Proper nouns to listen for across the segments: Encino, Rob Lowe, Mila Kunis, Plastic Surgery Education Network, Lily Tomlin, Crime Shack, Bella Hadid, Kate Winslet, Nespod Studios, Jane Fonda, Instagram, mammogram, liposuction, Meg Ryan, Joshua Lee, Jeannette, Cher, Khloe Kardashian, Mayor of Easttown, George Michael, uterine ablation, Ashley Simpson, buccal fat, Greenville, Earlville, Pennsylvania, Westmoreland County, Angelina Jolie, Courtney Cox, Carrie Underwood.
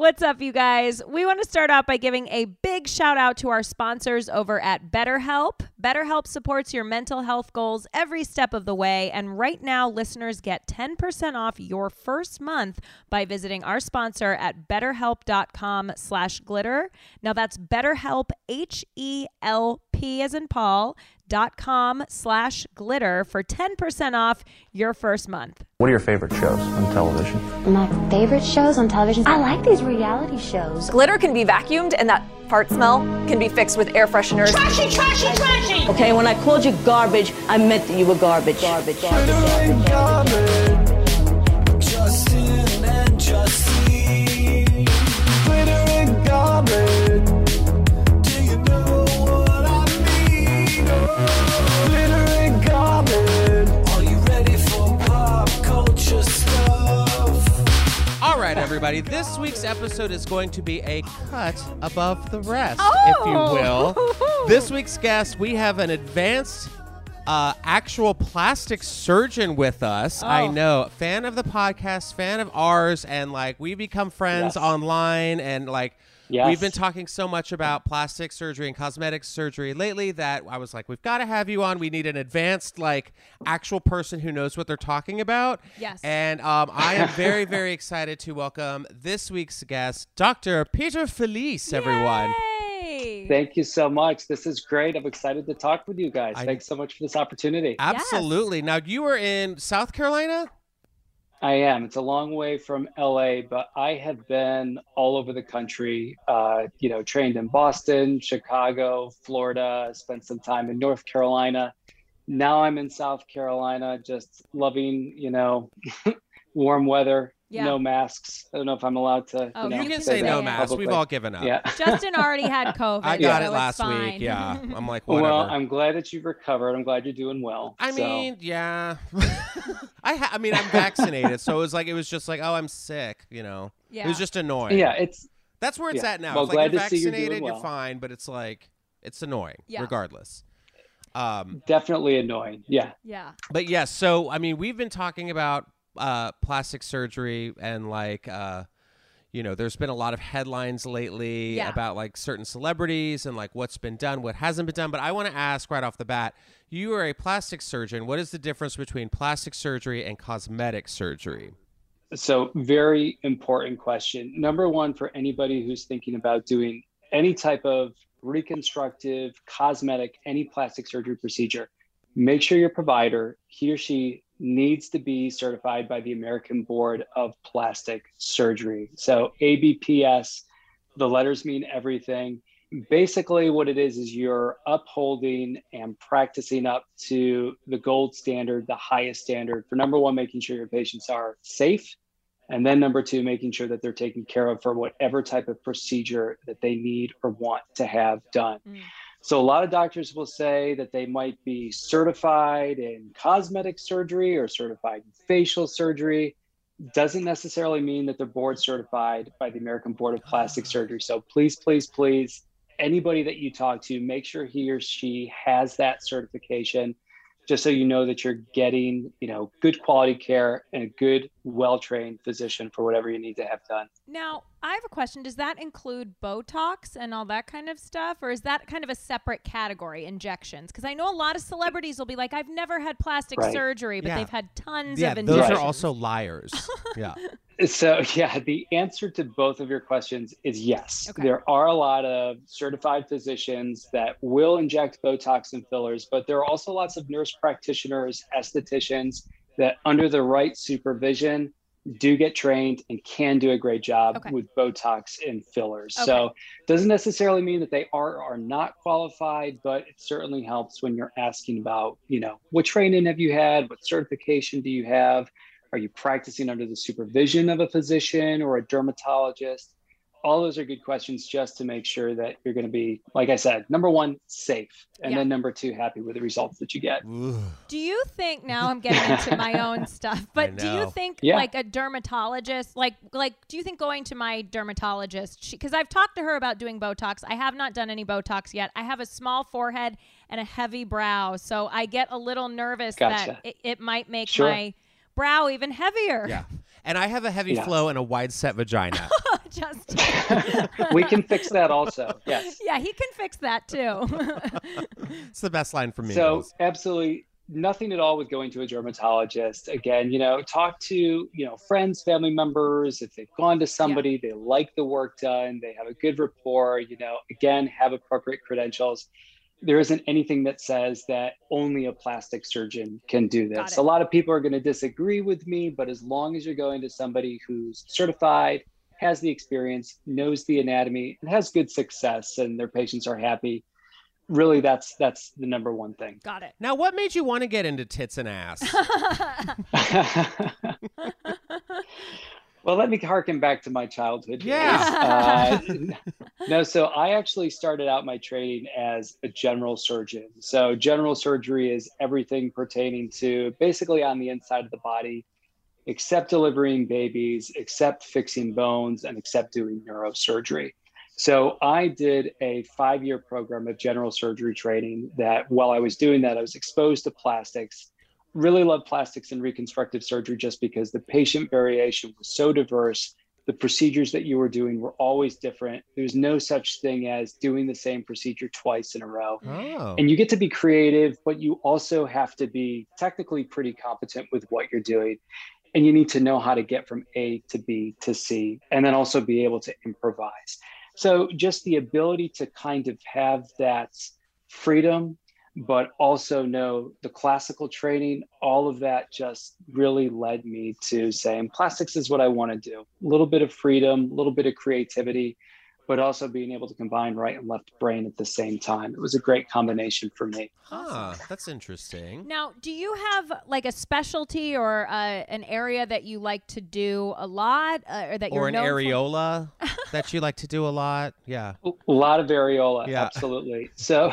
What's up, you guys? We want to start out by giving a big shout out to our sponsors over at BetterHelp. BetterHelp supports your mental health goals every step of the way. And right now, listeners get 10% off your first month by visiting our sponsor at betterhelp.com/glitter. Now that's BetterHelp, HELP as in Paul, .com/glitter for 10% off your first month. What are your favorite shows on television? My favorite shows on television? I like these reality shows. Glitter can be vacuumed, and that fart smell can be fixed with air fresheners. Trashy, trashy, trashy! Okay, when I called you garbage, I meant that you were garbage. Garbage, garbage, garbage, garbage. Justin and Justine. Glitter and garbage. Everybody, this week's episode is going to be a cut above the rest, if you will. This week's guest, we have an advanced actual plastic surgeon with us. I know, fan of the podcast, fan of ours, and like we become friends online, and like we've been talking so much about plastic surgery and cosmetic surgery lately that I was like, we've got to have you on. We need an advanced, like, actual person who knows what they're talking about. Yes. And I am very, very excited to welcome this week's guest, Dr. Peter Felice, everyone. Yay! Thank you so much. This is great. I'm excited to talk with you guys. Thanks so much for this opportunity. Absolutely. Yes. Now, you were in South Carolina? I am. It's a long way from LA, but I have been all over the country, you know, trained in Boston, Chicago, Florida, spent some time in North Carolina. Now I'm in South Carolina, just loving, you know, warm weather. Yeah. No masks. I don't know if I'm allowed to. Oh, you can say no masks. We've all given up. Yeah. Justin already had COVID. I got it last week. Yeah. I'm like, whatever. Well, I'm glad that you've recovered. I'm glad you're doing well. I mean, yeah. I mean, I'm vaccinated. So it was like, it was just like, oh, I'm sick, you know. Yeah. It was just annoying. Yeah. That's where it's at now. Well, it's like, you're vaccinated, you're fine, but it's like, it's annoying regardless. Definitely annoying. Yeah. Yeah. But yeah, so, I mean, we've been talking about plastic surgery and like, you know, there's been a lot of headlines lately about like certain celebrities and like what's been done, what hasn't been done. But I want to ask right off the bat, you are a plastic surgeon. What is the difference between plastic surgery and cosmetic surgery? So very important question. Number one, for anybody who's thinking about doing any type of reconstructive, cosmetic, any plastic surgery procedure, make sure your provider, he or she, needs to be certified by the American Board of Plastic Surgery. So ABPS, the letters mean everything. Basically what it is you're upholding and practicing up to the gold standard, the highest standard for number one, making sure your patients are safe. And then number two, making sure that they're taken care of for whatever type of procedure that they need or want to have done. Mm. So a lot of doctors will say that they might be certified in cosmetic surgery or certified in facial surgery. Doesn't necessarily mean that they're board certified by the American Board of Plastic Surgery. So please, please, please, anybody that you talk to, make sure he or she has that certification, just so you know that you're getting, you know, good quality care and a good, well-trained physician for whatever you need to have done. Now, I have a question. Does that include Botox and all that kind of stuff? Or is that kind of a separate category, injections? Because I know a lot of celebrities will be like, I've never had plastic surgery, but they've had tons of injections. Those are also liars. So, the answer to both of your questions is yes. Okay. There are a lot of certified physicians that will inject Botox and fillers, but there are also lots of nurse practitioners, estheticians that under the right supervision do get trained and can do a great job with Botox and fillers. Okay. So doesn't necessarily mean that they are or are not qualified, but it certainly helps when you're asking about, you know, what training have you had? What certification do you have? Are you practicing under the supervision of a physician or a dermatologist? All those are good questions just to make sure that you're going to be, like I said, number one, safe. And then number two, happy with the results that you get. Do you think, now I'm getting into my own stuff, but do you think like a dermatologist, like do you think going to my dermatologist, because I've talked to her about doing Botox. I have not done any Botox yet. I have a small forehead and a heavy brow. So I get a little nervous that it might make my brow even heavier. Yeah. And I have a heavy flow and a wide set vagina. Justin. We can fix that also. Yes. Yeah, he can fix that too. It's the best line for me. So absolutely nothing at all with going to a dermatologist. Again, talk to, friends, family members. If they've gone to somebody, they like the work done, they have a good rapport, again, have appropriate credentials. There isn't anything that says that only a plastic surgeon can do this. A lot of people are going to disagree with me, but as long as you're going to somebody who's certified, has the experience, knows the anatomy, and has good success, and their patients are happy, really that's the number one thing. Got it. Now, what made you want to get into tits and ass? Well, let me harken back to my childhood days. Yeah. No, so I actually started out my training as a general surgeon. So general surgery is everything pertaining to basically on the inside of the body, except delivering babies, except fixing bones, and except doing neurosurgery. So I did a 5-year program of general surgery training that while I was doing that, I was exposed to plastics. Really loved plastics and reconstructive surgery just because the patient variation was so diverse. The procedures that you were doing were always different. There's no such thing as doing the same procedure twice in a row. Oh. And you get to be creative, but you also have to be technically pretty competent with what you're doing. And you need to know how to get from A to B to C, and then also be able to improvise. So just the ability to kind of have that freedom, but also know the classical training, all of that just really led me to saying plastics is what I want to do. A little bit of freedom, a little bit of creativity, but also being able to combine right and left brain at the same time. It was a great combination for me. Huh, that's interesting. Now, do you have like a specialty or an area that you like to do a lot? Or that you're known areola for? That you like to do a lot? Yeah. A lot of areola, absolutely. So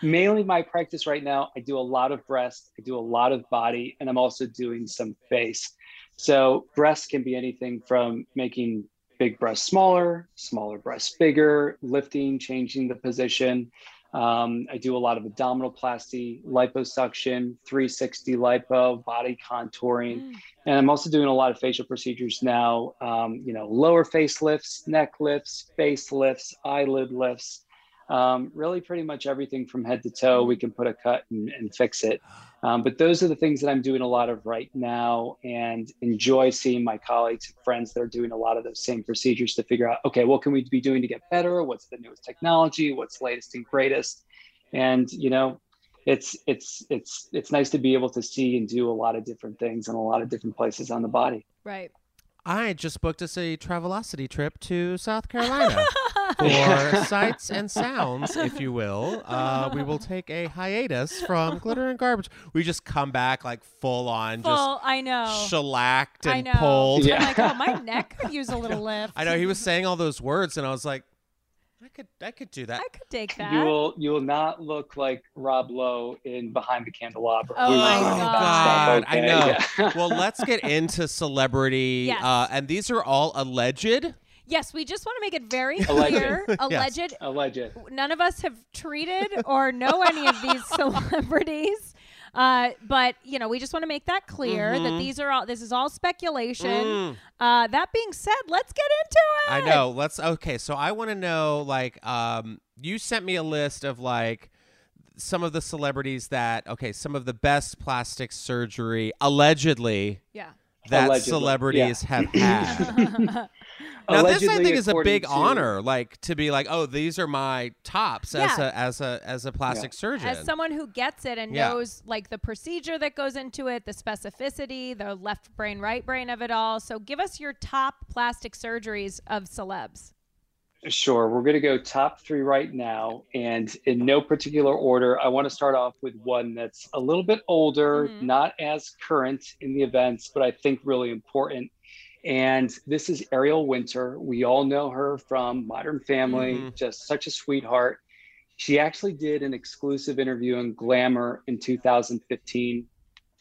mainly my practice right now, I do a lot of breast, I do a lot of body, and I'm also doing some face. So breast can be anything from making big breasts smaller, smaller breasts bigger, lifting, changing the position. I do a lot of abdominoplasty, liposuction, 360 lipo, body contouring. And I'm also doing a lot of facial procedures now, lower facelifts, neck lifts, face lifts, eyelid lifts, really pretty much everything from head to toe. We can put a cut and fix it. But those are the things that I'm doing a lot of right now, and enjoy seeing my colleagues and friends that are doing a lot of those same procedures to figure out, okay, what can we be doing to get better? What's the newest technology? What's latest and greatest? And, it's nice to be able to see and do a lot of different things in a lot of different places on the body. Right. I just booked us a Travelocity trip to South Carolina. For sights and sounds, if you will. We will take a hiatus from glitter and garbage. We just come back like full on, I know, shellacked and pulled. Yeah. I'm like, oh, my neck could use a little lift. I know, he was saying all those words and I was like, I could do that. I could take that. You will not look like Rob Lowe in Behind the Candelabra. Oh, my God. Okay. I know. Yeah. Well, let's get into celebrity. Yes. And these are all alleged. Yes, we just want to make it very clear. Alleged. Yes. Alleged. None of us have treated or know any of these celebrities. But, we just want to make that clear that this is all speculation. That being said, let's get into it. I know. Okay. So I want to know, you sent me a list of some of the celebrities that, some of the best plastic surgery allegedly. Yeah. That allegedly. Celebrities have had. Now, allegedly, this I think is a big honor, to be oh, these are my tops as a plastic surgeon, as someone who gets it and knows the procedure that goes into it, the specificity, the left brain, right brain of it all. So, give us your top plastic surgeries of celebs. Sure, we're going to go top 3 right now, and in no particular order. I want to start off with one that's a little bit older, not as current in the events, but I think really important. And this is Ariel Winter. We all know her from Modern Family, just such a sweetheart. She actually did an exclusive interview in Glamour in 2015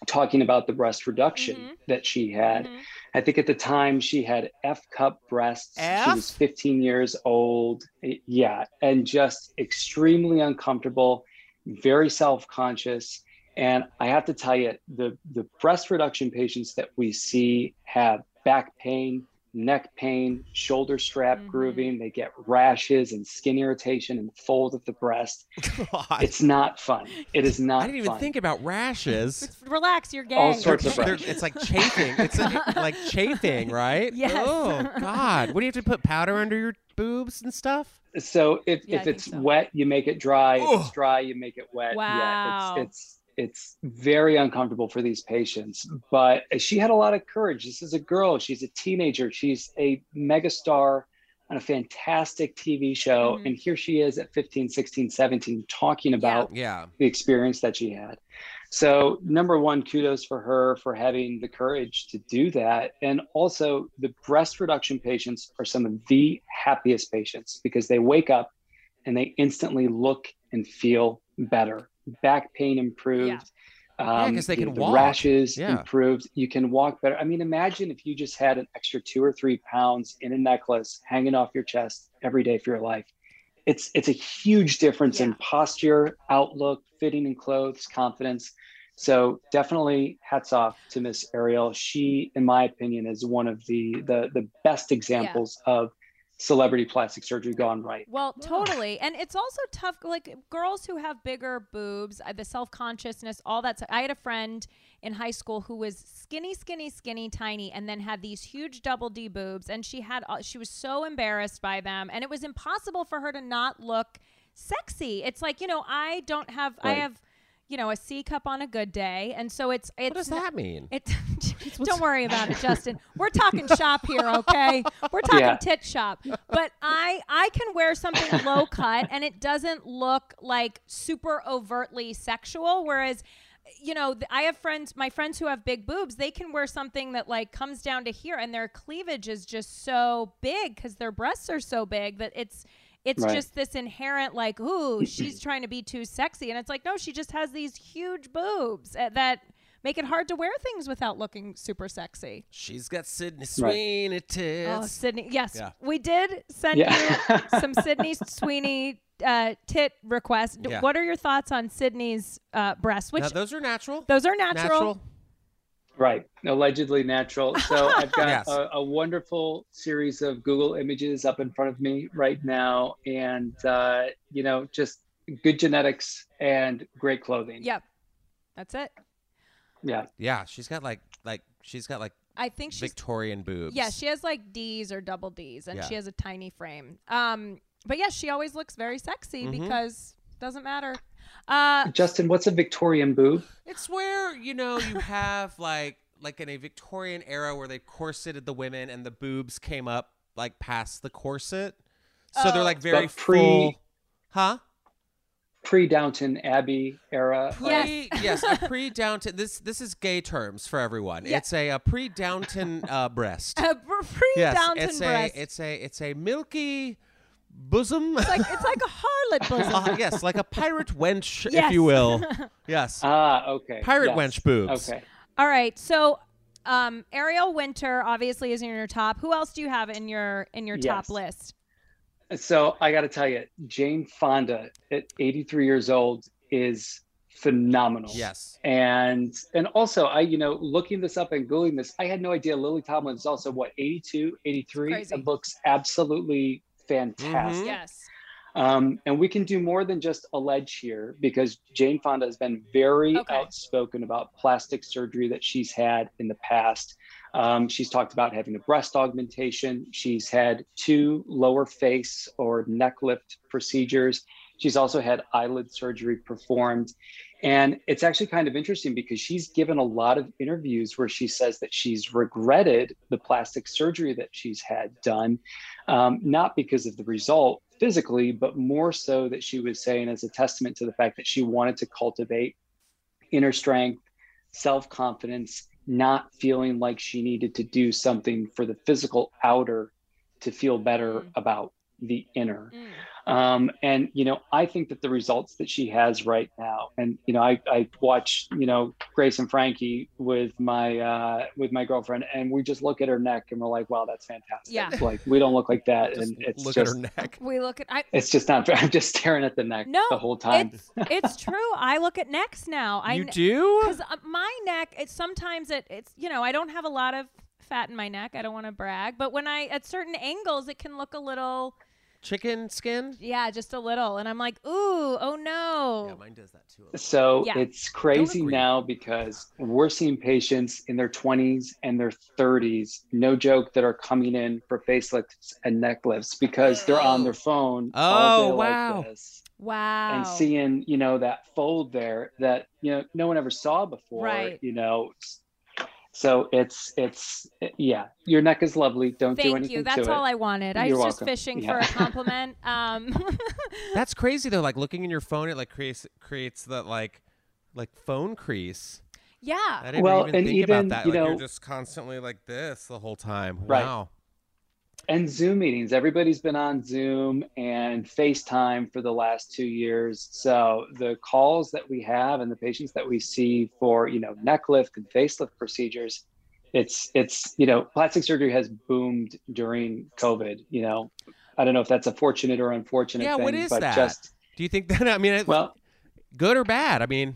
talking about the breast reduction that she had. I think at the time she had F-cup breasts. She was 15 years old. Yeah, and just extremely uncomfortable, very self-conscious. And I have to tell you, the breast reduction patients that we see have back pain, neck pain, shoulder strap grooving. They get rashes and skin irritation and fold at the breast. God. It's not fun. It is not fun. I didn't even think about rashes. It's, relax, you're gay. All sorts of rashes. It's like chafing. It's like chafing, right? Yes. Oh, God. What, do you have to put powder under your boobs and stuff? So if it's wet, you make it dry. If it's dry, you make it wet. Wow. Yeah, it's very uncomfortable for these patients, but she had a lot of courage. This is a girl. She's a teenager. She's a megastar on a fantastic TV show. And here she is at 15, 16, 17, talking about the experience that she had. So number one, kudos for her for having the courage to do that. And also the breast reduction patients are some of the happiest patients because they wake up and they instantly look and feel better. Back pain improved. Yeah, because they can walk. Rashes improved. You can walk better. I mean, imagine if you just had an extra 2 or 3 pounds in a necklace hanging off your chest every day for your life. It's a huge difference in posture, outlook, fitting in clothes, confidence. So definitely hats off to Miss Ariel. She, in my opinion, is one of the best examples of celebrity plastic surgery gone right. Well, totally. And it's also tough, like girls who have bigger boobs, the self-consciousness, all that stuff. I had a friend in high school who was skinny, tiny, and then had these huge double D boobs. And she was so embarrassed by them. And it was impossible for her to not look sexy. It's like, I don't have, I have, a C cup on a good day. And so it's what does that mean? Don't worry about it, Justin. We're talking shop here, okay? We're talking tit shop. But I can wear something low cut and it doesn't look like super overtly sexual. Whereas, I have my friends who have big boobs, they can wear something that like comes down to here and their cleavage is just so big because their breasts are so big that it's right. Just this inherent like, ooh, she's trying to be too sexy. And it's like, no, she just has these huge boobs that make it hard to wear things without looking super sexy. She's got Sydney Sweeney tits. Oh, Sydney. Yes. Yeah. We did send you some Sydney Sweeney tit requests. Yeah. What are your thoughts on Sydney's breasts? Which, now, those are natural. Those are natural. Right. Allegedly natural. So I've got a wonderful series of Google images up in front of me right now. And, just good genetics and great clothing. Yep. That's it. Yeah. Yeah. She's got like, I think she's Victorian boobs. Yeah. She has like D's or double D's and she has a tiny frame. But yeah, she always looks very sexy because it doesn't matter. Justin, what's a Victorian boob? It's where, you have like in a Victorian era where they corseted the women and the boobs came up like past the corset. So they're like very full. Huh? Pre-Downton Abbey era. A pre-Downton. This is gay terms for everyone. Yeah. It's a pre-Downton breast. A pre-Downton breast. It's a milky bosom. It's like a harlot bosom. Like a pirate wench, if you will. Yes. Ah, okay. Pirate wench boobs. Okay. All right. So, Ariel Winter obviously is in your top. Who else do you have in your top list? So I got to tell you, Jane Fonda at 83 years old is phenomenal. Yes. And also I, looking this up and Googling this, I had no idea Lily Tomlin is also 82, 83. It looks absolutely fantastic. Mm-hmm. Yes. And we can do more than just allege here because Jane Fonda has been very outspoken about plastic surgery that she's had in the past. She's talked about having a breast augmentation. She's had 2 lower face or neck lift procedures. She's also had eyelid surgery performed. And it's actually kind of interesting because she's given a lot of interviews where she says that she's regretted the plastic surgery that she's had done, not because of the result physically, but more so that she was saying as a testament to the fact that she wanted to cultivate inner strength, self-confidence, not feeling like she needed to do something for the physical outer to feel better about the inner. And, I think that the results that she has right now, and, I watch, Grace and Frankie with my girlfriend, and we just look at her neck and we're like, wow, that's fantastic. Yeah. Like we don't look like that. And it's look just, at her neck. We look at, it's just not fair. I'm just staring at the neck the whole time. It's true. I look at necks now. You do? Cause my neck, it's sometimes it's I don't have a lot of fat in my neck. I don't want to brag. But when I, at certain angles, it can look a little... Chicken skin? Yeah, just a little. And I'm like, ooh, oh no. Yeah, mine does that too. So yeah. It's crazy now because we're seeing patients in their 20s and their 30s, no joke, that are coming in for facelifts and neck lifts because they're on their phone all day like this. Wow. And seeing, you know, that fold there that, you know, no one ever saw before, right. You know. So it's yeah, your neck is lovely. Don't do anything to it. Thank you. That's all I wanted. I was just fishing for a compliment. That's crazy though. Like looking in your phone, it like creates that like phone crease. Yeah. I didn't even think about that. Like you're just constantly like this the whole time. Wow. And Zoom meetings. Everybody's been on Zoom and FaceTime for the last 2 years. So the calls that we have and the patients that we see for, you know, neck lift and facelift procedures, it's, you know, plastic surgery has boomed during COVID, you know. I don't know if that's a fortunate or unfortunate thing. Yeah, what is that? Do you think that, I mean, good or bad? I mean...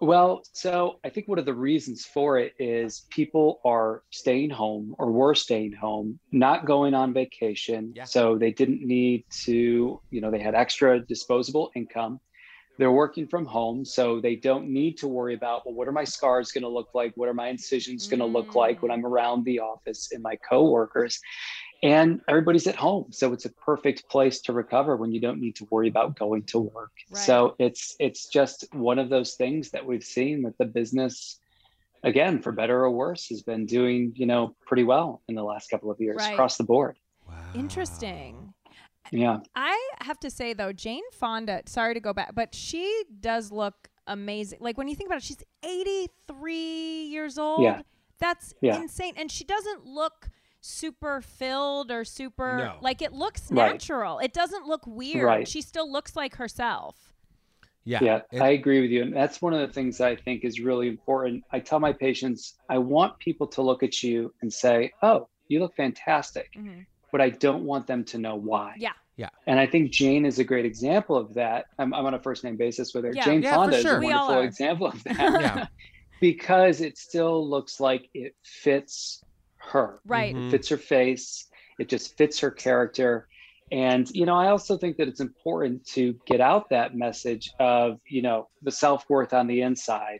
Well, so I think one of the reasons for it is people are staying home or were staying home, not going on vacation. Yeah. So they didn't need to, you know, they had extra disposable income. They're working from home, so they don't need to worry about, well, what are my scars going to look like? What are my incisions going to look like when I'm around the office and my coworkers? And everybody's at home. So it's a perfect place to recover when you don't need to worry about going to work. Right. So it's just one of those things that we've seen that the business, again, for better or worse, has been doing, you know, pretty well in the last couple of years across the board. Wow. Interesting. Yeah. I have to say, though, Jane Fonda, sorry to go back, but she does look amazing. Like when you think about it, she's 83 years old. Yeah. That's insane. And she doesn't look super filled or super like it looks natural. It doesn't look weird. She still looks like herself. I agree with you. And that's one of the things I think is really important. I tell my patients, I want people to look at you and say, oh, you look fantastic. Mm-hmm. But I don't want them to know why. Yeah. And I think Jane is a great example of that. I'm on a first name basis with her. Yeah. Jane Fonda is a wonderful example of that. Because it still looks like it fits her. Right. It fits her face. It just fits her character. And, you know, I also think that it's important to get out that message of, you know, the self-worth on the inside.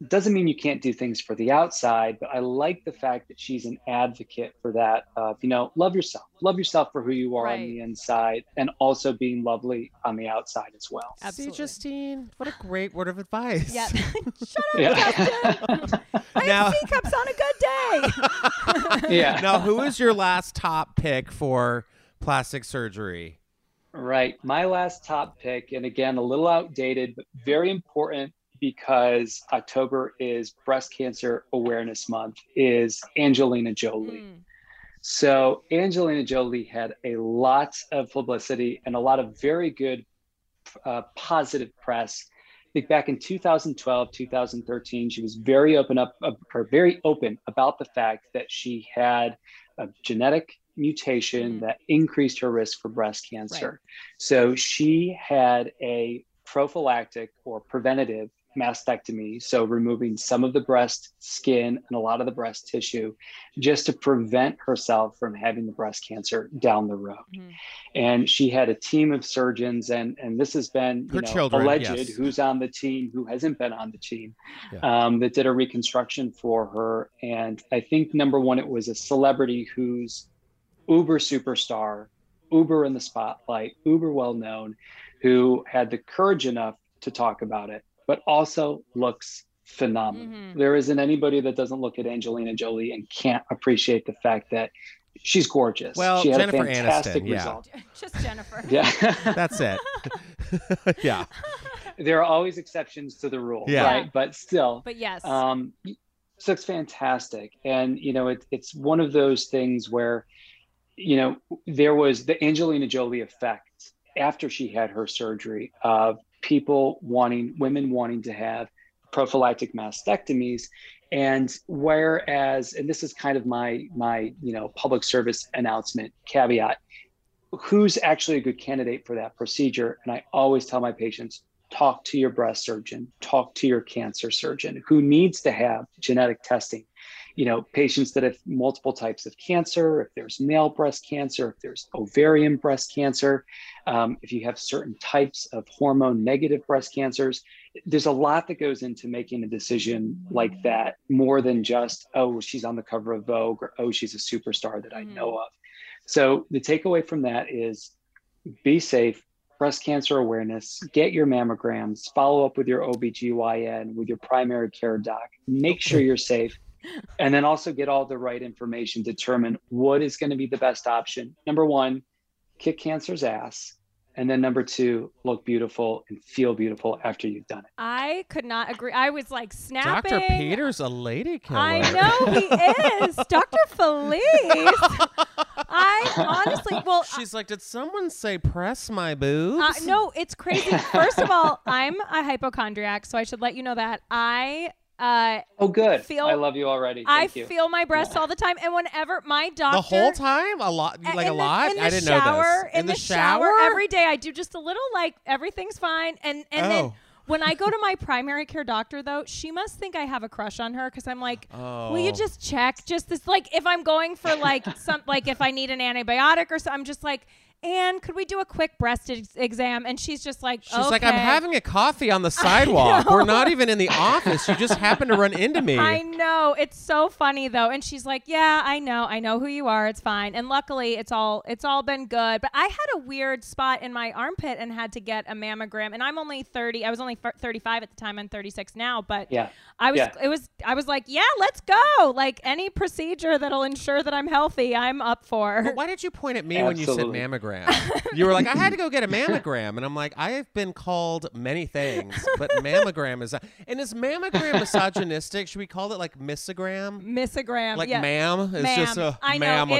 It doesn't mean you can't do things for the outside, but I like the fact that she's an advocate for that. You know, love yourself for who you are on the inside and also being lovely on the outside as well. Absolutely. See, Justine, what a great word of advice. Yeah. Shut up, Justin. I have C-cups on a good day. Yeah. Now, who is your last top pick for plastic surgery? Right. My last top pick, and again, a little outdated, but very important, because October is Breast Cancer Awareness Month, is Angelina Jolie. So Angelina Jolie had a lot of publicity and a lot of very good positive press. I think back in 2012, 2013, she was very open about the fact that she had a genetic mutation that increased her risk for breast cancer. Right. So she had a prophylactic or preventative mastectomy, so removing some of the breast skin and a lot of the breast tissue just to prevent herself from having the breast cancer down the road. And she had a team of surgeons, and this has been alleged, who's on the team, who hasn't been on the team, that did a reconstruction for her. And I think number one, it was a celebrity who's uber superstar, uber in the spotlight, uber well known, who had the courage enough to talk about it, but also looks phenomenal. There isn't anybody that doesn't look at Angelina Jolie and can't appreciate the fact that she's gorgeous. Well, she had Jennifer a fantastic Aniston, result. Just Jennifer. Yeah. That's it. Yeah. There are always exceptions to the rule, right? But still. But yes. So it's fantastic. And, you know, it's one of those things where, you know, there was the Angelina Jolie effect after she had her surgery of women wanting to have prophylactic mastectomies. And whereas, and this is kind of my, you know, public service announcement caveat, who's actually a good candidate for that procedure? And I always tell my patients, talk to your breast surgeon, talk to your cancer surgeon who needs to have genetic testing. you know, patients that have multiple types of cancer, if there's male breast cancer, if there's ovarian breast cancer, if you have certain types of hormone negative breast cancers, there's a lot that goes into making a decision like that, more than just, oh, she's on the cover of Vogue, or, oh, she's a superstar that I know of. So the takeaway from that is be safe, breast cancer awareness, get your mammograms, follow up with your OBGYN, with your primary care doc, make sure you're safe. And then also get all the right information, determine what is going to be the best option. Number one, kick cancer's ass. And then number two, look beautiful and feel beautiful after you've done it. I could not agree. I was like snapping. Dr. Peter's a lady killer. I know he is. Dr. Felice. I honestly, well. She's like, did someone say press my boobs? No, it's crazy. First of all, I'm a hypochondriac, so I should let you know that. Oh, good. I love you already. Thank you. Feel my breasts all the time. And whenever my doctor. The whole time? A lot? Like a lot? I didn't know this. In the shower? Every day. I do just a little, like, everything's fine. And then when I go to my primary care doctor, though, she must think I have a crush on her. Because I'm like, will you just check? Just this, like, if I'm going for, like, some, like, if I need an antibiotic or something, I'm just like, and could we do a quick breast exam? And she's just like, she's okay. Like, I'm having a coffee on the sidewalk. We're not even in the office. You just happened to run into me. I know. It's so funny though. And she's like, yeah, I know who you are. It's fine. And luckily it's all been good. But I had a weird spot in my armpit and had to get a mammogram. And I'm only 30. I was only 35 at the time. I'm 36 now, but yeah. I was like, yeah, let's go. Like any procedure that'll ensure that I'm healthy, I'm up for. Well, why did you point at me when you said mammogram? You were like, I had to go get a mammogram. And I'm like, I have been called many things, but mammogram is... And is mammogram misogynistic? Should we call it like missogram? Missogram, like, yeah. Ma'am? It's just a I mammogram. Know,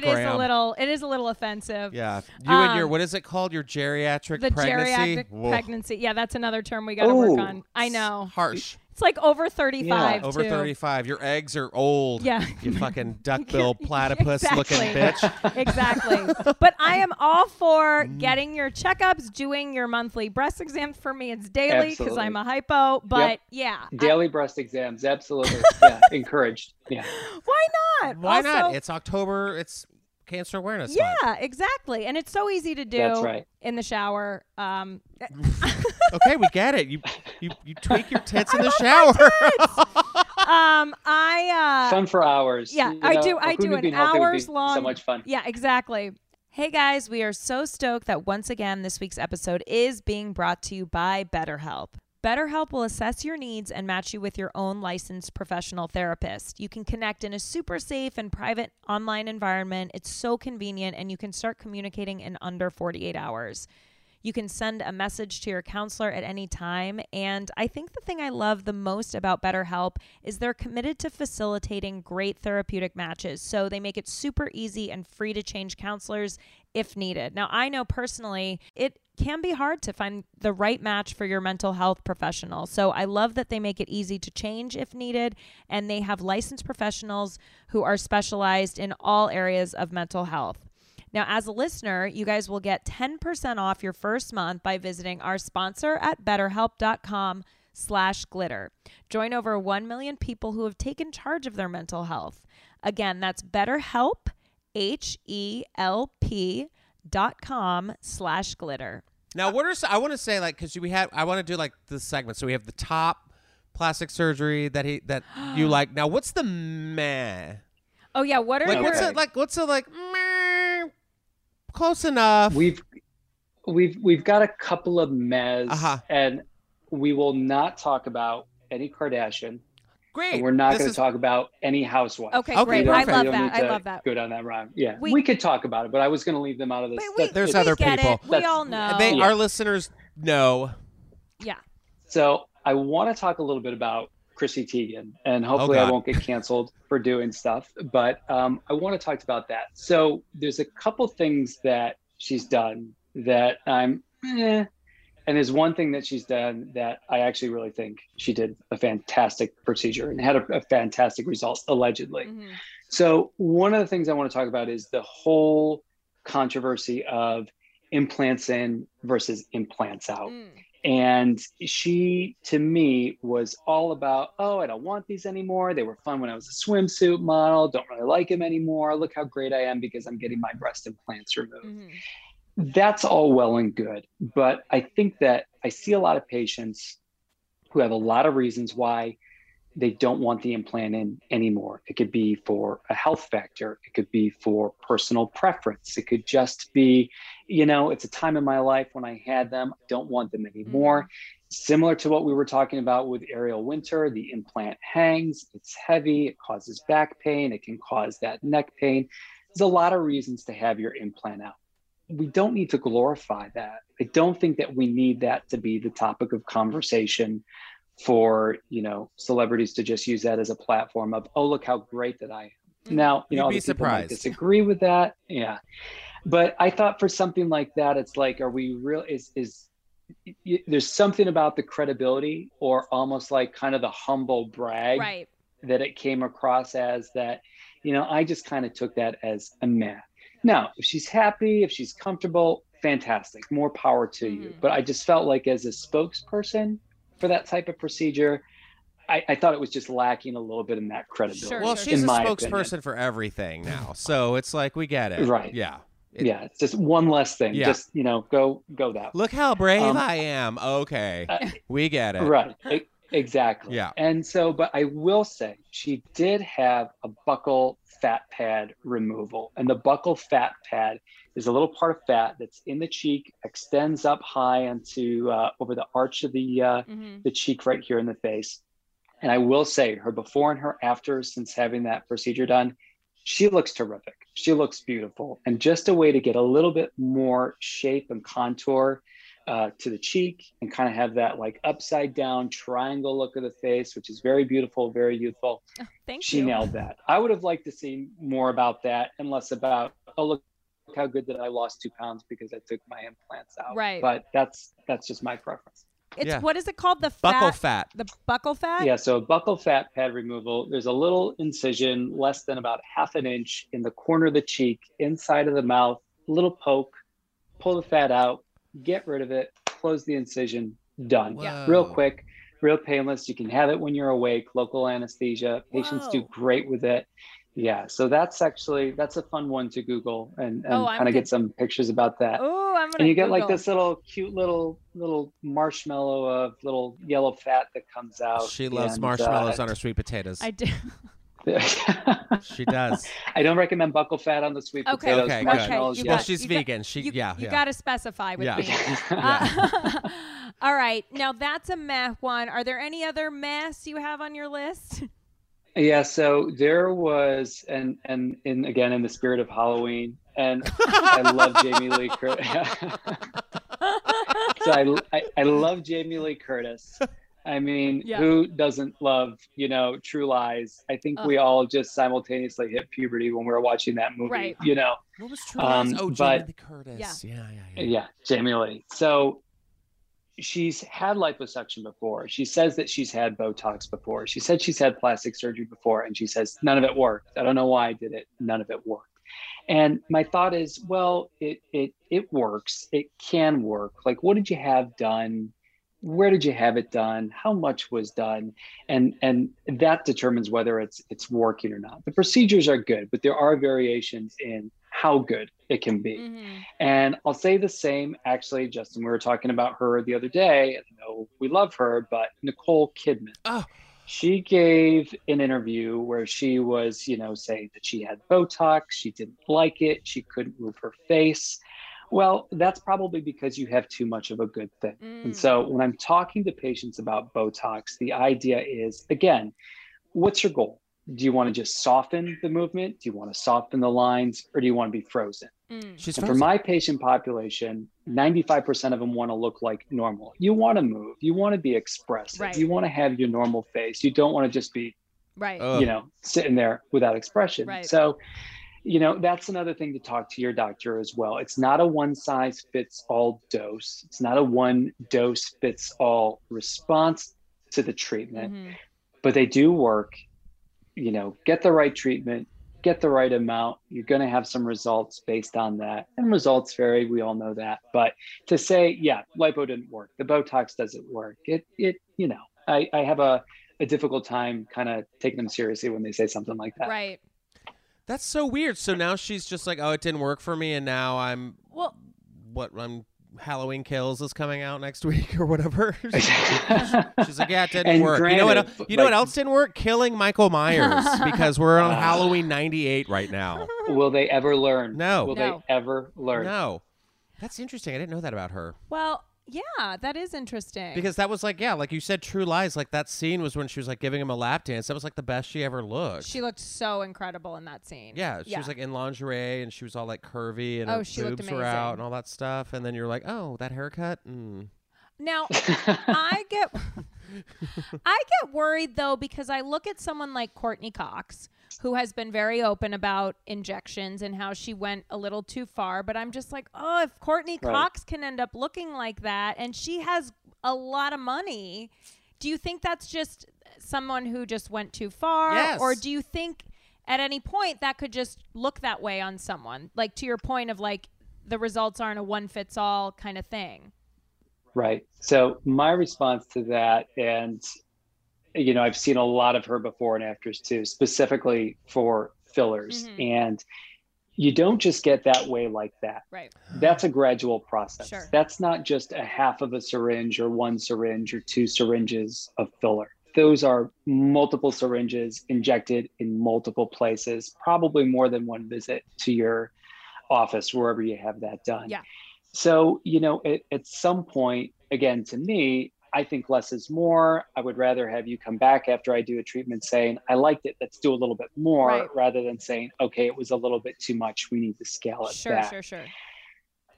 it is a little offensive. Yeah. You and your, what is it called? Your geriatric pregnancy? Geriatric pregnancy. Yeah, that's another term we got to work on. I know. Harsh. It's like over 35. Yeah. Over 35. Your eggs are old. Yeah. You fucking duckbill platypus looking bitch. Exactly. But I am all for getting your checkups, doing your monthly breast exams. For me, it's daily because I'm a hypo. But yeah. Daily breast exams. Absolutely. Yeah. Encouraged. Yeah. Why not? Why not? It's October. It's Cancer Awareness Month. Yeah, exactly. And it's so easy to do. That's right. In the shower. Okay, we get it. You tweak your tits in the shower. Fun for hours. Yeah, I do an hours long. So much fun. Yeah, exactly. Hey guys, we are so stoked that once again this week's episode is being brought to you by BetterHelp. BetterHelp will assess your needs and match you with your own licensed professional therapist. You can connect in a super safe and private online environment. It's so convenient, and you can start communicating in under 48 hours. You can send a message to your counselor at any time. And I think the thing I love the most about BetterHelp is they're committed to facilitating great therapeutic matches. So they make it super easy and free to change counselors if needed. Now, I know personally, it can be hard to find the right match for your mental health professional. So I love that they make it easy to change if needed, and they have licensed professionals who are specialized in all areas of mental health. Now, as a listener, you guys will get 10% off your first month by visiting our sponsor at BetterHelp.com/glitter. Join over 1 million people who have taken charge of their mental health. Again, that's BetterHelp, HELP.com/glitter. Now, what are I want to say, like, because I want to do like the segment. So we have the top plastic surgery that you like. Now, what's the meh? Oh yeah, what are like? What's it like? What's it like? Meh, close enough. We've got a couple of mehs, and we will not talk about any Kardashian. Great. And we're not going to talk about any housewives. Okay, great. I love that. Go down that route. Yeah. We could talk about it, but I was going to leave them out of this. There's other people. We all know. Our listeners know. Yeah. So I want to talk a little bit about Chrissy Teigen, and hopefully I won't get canceled for doing stuff, but I want to talk about that. So there's a couple things that she's done that I'm and there's one thing that she's done that I actually really think she did a fantastic procedure and had a fantastic result, allegedly. Mm-hmm. So one of the things I want to talk about is the whole controversy of implants in versus implants out. Mm. And she, to me, was all about, oh, I don't want these anymore. They were fun when I was a swimsuit model. Don't really like them anymore. Look how great I am because I'm getting my breast implants removed. Mm-hmm. That's all well and good. But I think that I see a lot of patients who have a lot of reasons why they don't want the implant in anymore. It could be for a health factor. It could be for personal preference. It could just be, you know, it's a time in my life when I had them, I don't want them anymore. Mm-hmm. Similar to what we were talking about with Ariel Winter, the implant hangs, it's heavy, it causes back pain, it can cause that neck pain. There's a lot of reasons to have your implant out. We don't need to glorify that. I don't think that we need that to be the topic of conversation for, you know, celebrities to just use that as a platform of, oh, look how great that I am. Now, you know, other people might disagree with that. Yeah. But I thought for something like that, it's like, are we real? There's something about the credibility or almost like kind of the humble brag, right, that it came across as that, you know, I just kind of took that as a meh. Now, if she's happy, if she's comfortable, fantastic, more power to you. But I just felt like as a spokesperson for that type of procedure, I thought it was just lacking a little bit in that credibility. Sure, well, she's a spokesperson for everything now, so it's like we get it, right? Yeah, it's just one less thing. Yeah. Just, you know, go that. Look how brave I am. Okay, we get it. Right, exactly. Yeah, and so, but I will say she did have a buccal fat pad removal, and the buccal fat pad is a little part of fat that's in the cheek, extends up high onto over the arch of the cheek right here in the face. And I will say her before and her after since having that procedure done, she looks terrific. She looks beautiful. And just a way to get a little bit more shape and contour to the cheek and kind of have that like upside down triangle look of the face, which is very beautiful, very youthful. Oh, she nailed that. I would have liked to see more about that and less about, oh, look how good that I lost 2 pounds because I took my implants out. Right. But that's just my preference. It's What is it called? The buccal fat. The buccal fat? Yeah, so a buccal fat pad removal. There's a little incision, less than about half an inch in the corner of the cheek, inside of the mouth, little poke, pull the fat out, get rid of it, close the incision, done. Yeah. Real quick, real painless. You can have it when you're awake, local anesthesia. Patients do great with it. Yeah, so that's a fun one to Google and kind of get some pictures about that. Oh, I'm gonna And you get Google. Like this little cute little marshmallow of little yellow fat that comes out. She loves marshmallows on her sweet potatoes. I do. She does. I don't recommend buccal fat on the sweet potatoes. Okay, marshmallows. Okay. Well, she's vegan. You got to specify with me. All right, now that's a meh one. Are there any other mehs you have on your list? Yeah, so there was, and again, in the spirit of Halloween, and I love Jamie Lee Curtis. So I love Jamie Lee Curtis. I mean, who doesn't love, you know, True Lies? I think we all just simultaneously hit puberty when we were watching that movie, right, you know. What was True Lies? Oh, Jamie Lee Curtis. Yeah, Jamie Lee. So she's had liposuction before. She says that she's had Botox before. She said she's had plastic surgery before, and she says, none of it worked. I don't know why I did it. None of it worked. And my thought is, well, it works. It can work. Like, what did you have done? Where did you have it done? How much was done? And that determines whether it's working or not. The procedures are good, but there are variations in how good it can be. Mm-hmm. And I'll say the same, actually, Justin, we were talking about her the other day. I know we love her, but Nicole Kidman. Oh. She gave an interview where she was, you know, saying that she had Botox. She didn't like it. She couldn't move her face. Well, that's probably because you have too much of a good thing. Mm. And so when I'm talking to patients about Botox, the idea is, again, what's your goal? Do you want to just soften the movement? Do you want to soften the lines? Or do you want to be frozen? Mm. And for my patient population, 95% of them want to look like normal. You want to move. You want to be expressive. Right. You want to have your normal face. You don't want to just be, you know, sitting there without expression. Right. So, you know, that's another thing to talk to your doctor as well. It's not a one size fits all dose. It's not a one dose fits all response to the treatment, but they do work, you know, get the right treatment, get the right amount, you're going to have some results based on that. And results vary, we all know that. But to say, yeah, lipo didn't work, the Botox doesn't work, it you know, I have a difficult time kind of taking them seriously when they say something like that. Right. That's so weird. So now she's just like, oh, it didn't work for me. And now I'm, well, what, I'm Halloween Kills is coming out next week or whatever. She's like, yeah, it didn't work. Granted, you know what else didn't work? Killing Michael Myers, because we're on Halloween 98 right now. Will they ever learn? No. Will they ever learn? No. That's interesting. I didn't know that about her. Well, yeah, that is interesting. Because that was like, yeah, like you said, True Lies, like that scene was when she was like giving him a lap dance. That was like the best she ever looked. She looked so incredible in that scene. Yeah, she was like in lingerie and she was all like curvy and her boobs were out and all that stuff. And then you're like, oh, that haircut? Mm. Now, I get worried though, because I look at someone like Courtney Cox, who has been very open about injections and how she went a little too far. But I'm just like, oh, if Courtney Cox can end up looking like that, and she has a lot of money, do you think that's just someone who just went too far? Yes. Or do you think at any point that could just look that way on someone? Like to your point of like, the results aren't a one fits all kind of thing. Right. So my response to that, and you know, I've seen a lot of her before and afters too, specifically for fillers. Mm-hmm. And you don't just get that way like that. Right. That's a gradual process. Sure. That's not just a half of a syringe or one syringe or two syringes of filler. Those are multiple syringes injected in multiple places, probably more than one visit to your office, wherever you have that done. Yeah. So, you know, at some point, again, to me, I think less is more. I would rather have you come back after I do a treatment saying, I liked it, let's do a little bit more, rather than saying, okay, it was a little bit too much, we need to scale it back. Sure.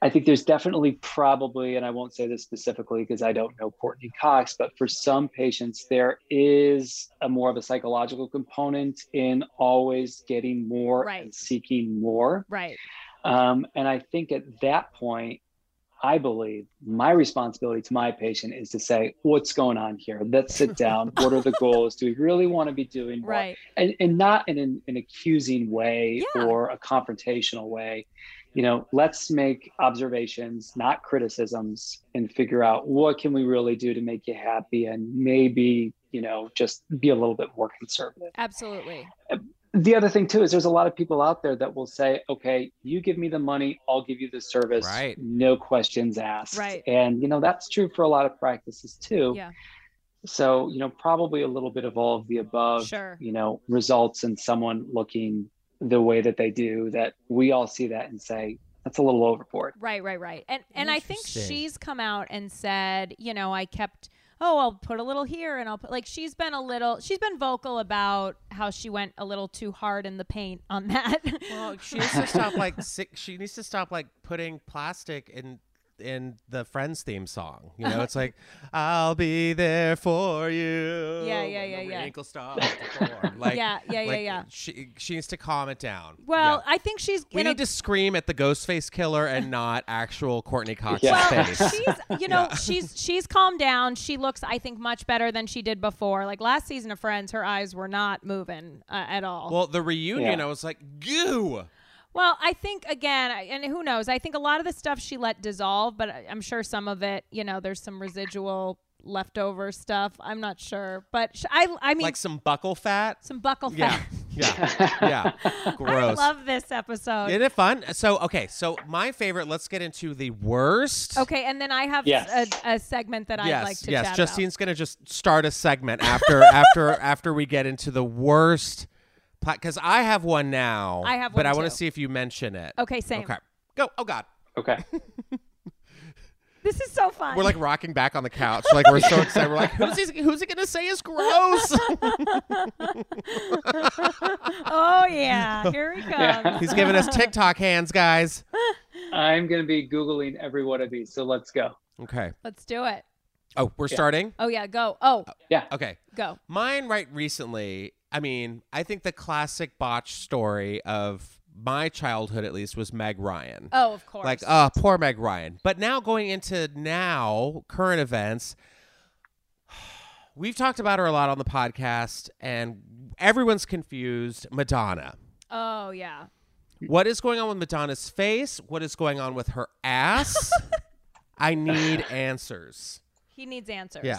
I think there's definitely probably, and I won't say this specifically because I don't know Courtney Cox, but for some patients, there is a more of a psychological component in always getting more and seeking more. Right. And I think at that point, I believe my responsibility to my patient is to say, what's going on here? Let's sit down. What are the goals? Do we really want to be doing more? Right. And not in an accusing way or a confrontational way. You know, let's make observations, not criticisms, and figure out what can we really do to make you happy, and maybe, you know, just be a little bit more conservative. Absolutely. The other thing too is there's a lot of people out there that will say, okay, you give me the money, I'll give you the service, no questions asked. Right. And you know, that's true for a lot of practices too. Yeah. So, you know, probably a little bit of all of the above, you know, results in someone looking the way that they do, that we all see that and say, that's a little overboard. Right. And I think she's come out and said, you know, I kept, oh, I'll put a little here and I'll put, like, she's been vocal about how she went a little too hard in the paint on that. Well, she needs to stop like putting plastic in the Friends theme song. You know, it's like, I'll be there for you. Yeah. Ankle stop. Like, yeah. She needs to calm it down. Well, I think we need to scream at the Ghostface killer and not actual Courtney Cox's face. She's, you know, she's calmed down. She looks, I think, much better than she did before. Like last season of Friends, her eyes were not moving at all. Well, the reunion, I was like, goo. Well, I think, again, and who knows, I think a lot of the stuff she let dissolve, but I'm sure some of it, you know, there's some residual leftover stuff. I'm not sure. But I mean. Like some buckle fat? Some buckle fat. Yeah. Gross. I love this episode. Isn't it fun? So, okay. So my favorite, let's get into the worst. Okay. And then I have a segment that I'd like to chat about. Justine's going to just start a segment after we get into the worst. Because I have one now. I have one, but I want to see if you mention it. Okay, same. Okay, go. Oh, God. Okay. This is so fun. We're like rocking back on the couch. Like we're so excited. We're like, who's he going to say is gross? Oh, yeah. Here he comes. Yeah. He's giving us TikTok hands, guys. I'm going to be Googling every one of these. So let's go. Okay. Let's do it. Oh, we're starting? Oh, yeah. Go. Oh. Yeah. Okay. Go. Mine recently... I mean, I think the classic botch story of my childhood, at least, was Meg Ryan. Oh, of course. Like, poor Meg Ryan. But now going into current events, we've talked about her a lot on the podcast, and everyone's confused. Madonna. Oh, yeah. What is going on with Madonna's face? What is going on with her ass? I need answers. He needs answers. Yeah.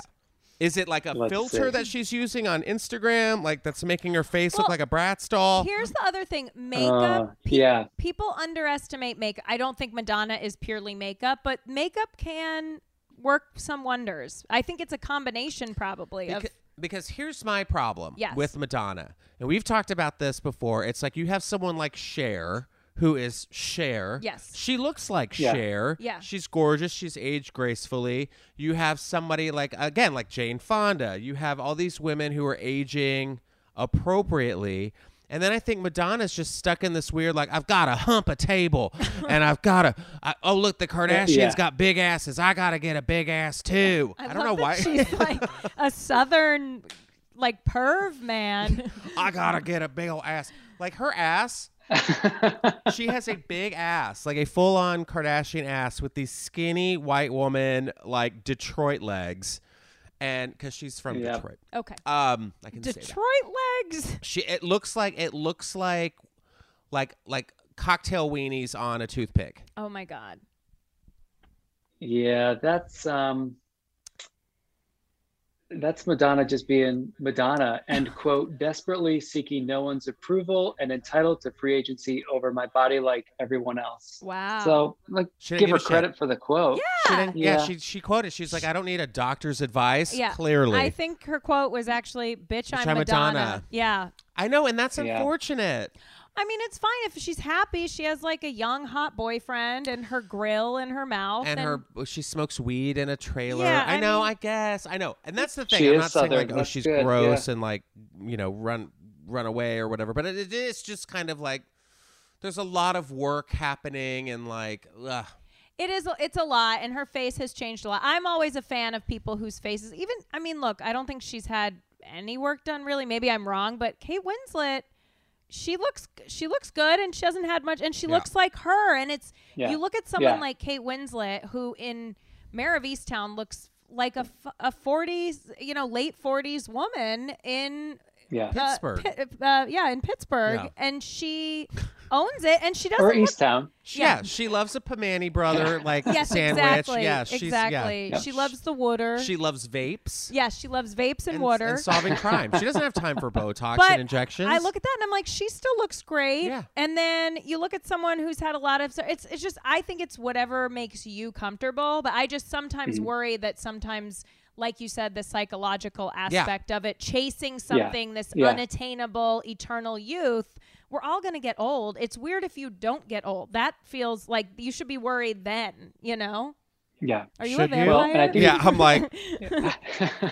Is it like a filter that she's using on Instagram, like that's making her face look like a Bratz doll? Here's the other thing. Makeup. People underestimate makeup. I don't think Madonna is purely makeup, but makeup can work some wonders. I think it's a combination probably of... Because here's my problem with Madonna. And we've talked about this before. It's like you have someone like Cher, who is Cher. Yes. She looks like Cher. Yeah. She's gorgeous. She's aged gracefully. You have somebody like, again, like Jane Fonda. You have all these women who are aging appropriately. And then I think Madonna's just stuck in this weird, like, I've got to hump a table and I've got to, oh, look, the Kardashians got big asses. I got to get a big ass, too. I don't know why. She's like a Southern, like, perv, man. I got to get a big old ass. Like, her ass, she has a big ass, like a full-on Kardashian ass with these skinny white woman, like, Detroit legs. And because she's from Detroit, okay. I can say Detroit legs. It looks like cocktail weenies on a toothpick. Oh my god. Yeah, that's Madonna just being Madonna and quote desperately seeking no one's approval and entitled to free agency over my body like everyone else. Wow. So like give her credit for the quote. Yeah. She quoted. She's like, I don't need a doctor's advice. Yeah. Clearly. I think her quote was actually, bitch, I'm Madonna. Yeah. I know. And that's unfortunate. I mean, it's fine if she's happy. She has like a young hot boyfriend and her grill in her mouth. And she smokes weed in a trailer. Yeah, I guess. And that's the thing. I'm not saying like, oh, she's gross and like, you know, run away or whatever. But it is just kind of like there's a lot of work happening and like, ugh. It's a lot. And her face has changed a lot. I'm always a fan of people whose faces look, I don't think she's had any work done really. Maybe I'm wrong. But Kate Winslet. She looks good and she hasn't had much and she looks like her. And it's you look at someone like Kate Winslet, who in Mayor of Easttown looks like a 40s, you know, late 40s woman in Pittsburgh. In Pittsburgh. Yeah. And she owns it and she doesn't. Or Easttown. She loves a Pomani brother like sandwich. Exactly. Yeah, exactly. She loves the water. She loves vapes. Yeah, she loves vapes and water. And solving crime. She doesn't have time for Botox and injections. I look at that and I'm like, she still looks great. Yeah. And then you look at someone who's had a lot of, it's just, I think it's whatever makes you comfortable. But I just sometimes worry that sometimes, like you said, the psychological aspect of it, chasing something, this unattainable, eternal youth. We're all going to get old. It's weird if you don't get old. That feels like you should be worried then, you know? Yeah. Are you a vampire? I'm like,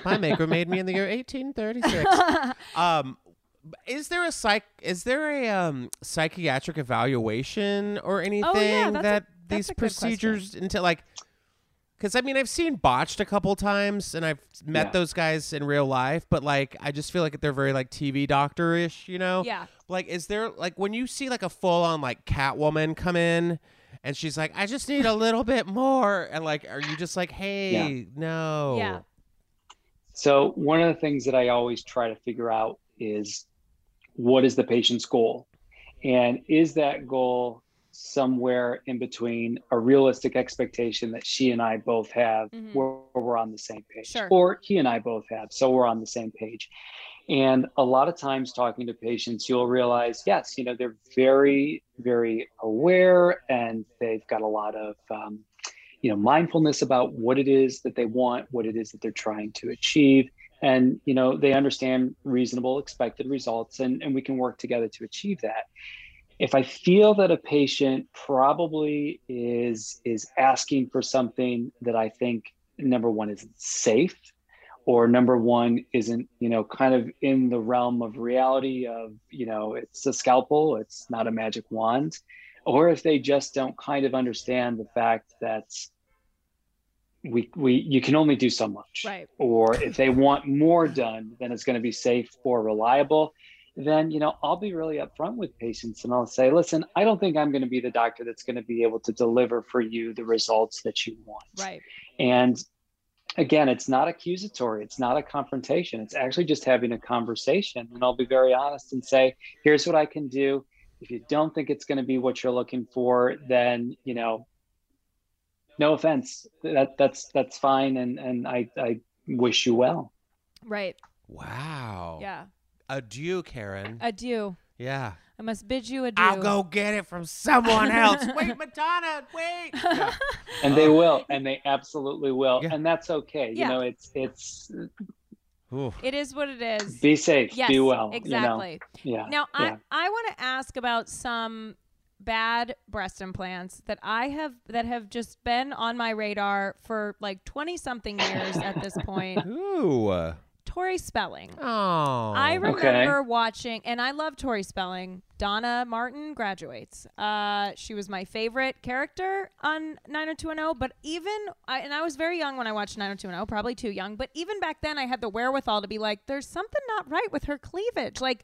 my maker made me in the year 1836. Is there a psychiatric evaluation or anything these procedures until like... Because, I've seen Botched a couple times, and I've met those guys in real life, but, like, I just feel like they're very, like, TV doctor-ish, you know? Yeah. Like, is there, like, when you see, like, a full-on, like, Catwoman come in, and she's like, I just need a little bit more, and, like, are you just like, hey, no. Yeah. So, one of the things that I always try to figure out is, what is the patient's goal? And is that goal... somewhere in between a realistic expectation that she and I both have where we're on the same page or he and I both have. So we're on the same page. And a lot of times talking to patients, you'll realize, yes, you know, they're very, very aware and they've got a lot of, mindfulness about what it is that they want, what it is that they're trying to achieve. And, you know, they understand reasonable expected results and we can work together to achieve that. If I feel that a patient probably is asking for something that I think, number one, isn't safe, or number one, isn't, you know, kind of in the realm of reality of, you know, it's a scalpel, it's not a magic wand, or if they just don't kind of understand the fact that you can only do so much, right? Or if they want more done than it's going to be safe or reliable, then, you know, I'll be really upfront with patients and I'll say, listen, I don't think I'm going to be the doctor that's going to be able to deliver for you the results that you want. Right. And again, it's not accusatory. It's not a confrontation. It's actually just having a conversation. And I'll be very honest and say, here's what I can do. If you don't think it's going to be what you're looking for, then, you know, no offense, that's fine. And I wish you well. Right. Wow. Yeah. Adieu, Karen. Adieu. Yeah. I must bid you adieu. I'll go get it from someone else. Wait, Madonna, wait. Yeah. And they will. And they absolutely will. Yeah. And that's okay. Yeah. You know, it's. Oof. It is what it is. Be safe. Yes, be well. Exactly. You know? Yeah. Now, yeah. I want to ask about some bad breast implants that have just been on my radar for like 20 something years at this point. Ooh. Tori Spelling. Oh. I remember watching, and I love Tori Spelling. Donna Martin graduates. She was my favorite character on 90210, but I was very young when I watched 90210, probably too young, but even back then I had the wherewithal to be like, there's something not right with her cleavage. Like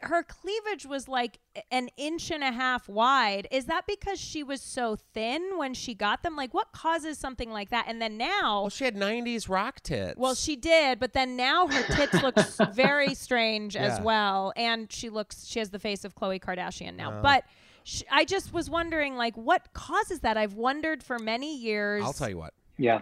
her cleavage was like an inch and a half wide. Is that because she was so thin when she got them? Like, what causes something like that? And then now... Well, she had 90s rock tits. Well, she did, but then now her tits look very strange as well. And she has the face of Khloe Kardashian now. But I just was wondering, like, what causes that? I've wondered for many years. I'll tell you what. Yeah.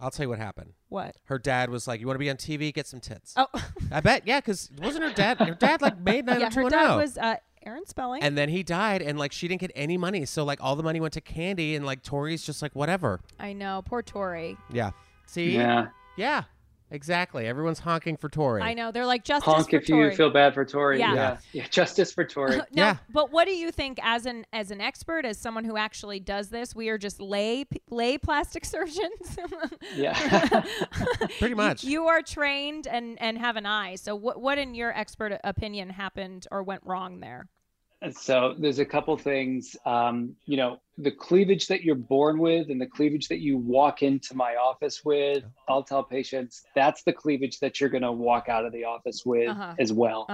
I'll tell you what happened. What? Her dad was like, you want to be on TV? Get some tits. Oh. I bet. Yeah, because wasn't her dad... Her dad, like, made 90210. Yeah, her dad was... Aaron Spelling. And then he died, and, like, she didn't get any money. So, like, all the money went to Candy, and, like, Tori's just like, whatever. I know. Poor Tori. Yeah. See? Yeah. Yeah. Exactly. Everyone's honking for Tori. I know. They're like, justice honk for Tori. Honk if you feel bad for Tori. Yeah. Yeah. Justice for Tori. Now, yeah. But what do you think, as an expert, as someone who actually does this, we are just lay plastic surgeons? Yeah. Pretty much. You are trained and have an eye. So what in your expert opinion happened or went wrong there? So there's a couple things, you know, the cleavage that you're born with and the cleavage that you walk into my office with, I'll tell patients that's the cleavage that you're going to walk out of the office with as well.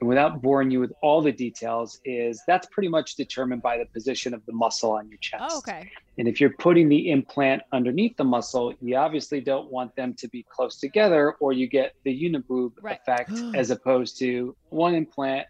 Without boring you with all the details, is that's pretty much determined by the position of the muscle on your chest. Oh, okay. And if you're putting the implant underneath the muscle, you obviously don't want them to be close together, or you get the uniboob effect as opposed to one implant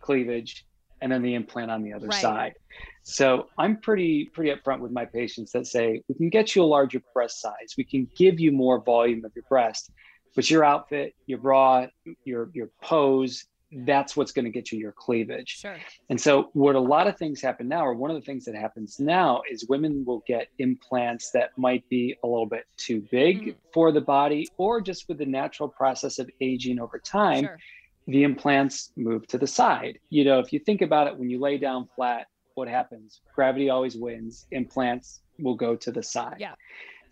cleavage and then the implant on the other side. So I'm pretty upfront with my patients that say, we can get you a larger breast size. We can give you more volume of your breast, but your outfit, your bra, your pose, that's what's going to get you your cleavage. Sure. And so what a lot of things happen now, or one of the things that happens now, is women will get implants that might be a little bit too big for the body, or just with the natural process of aging over time. Sure. The implants move to the side. You know, if you think about it, when you lay down flat, what happens? Gravity always wins. Implants will go to the side. Yeah.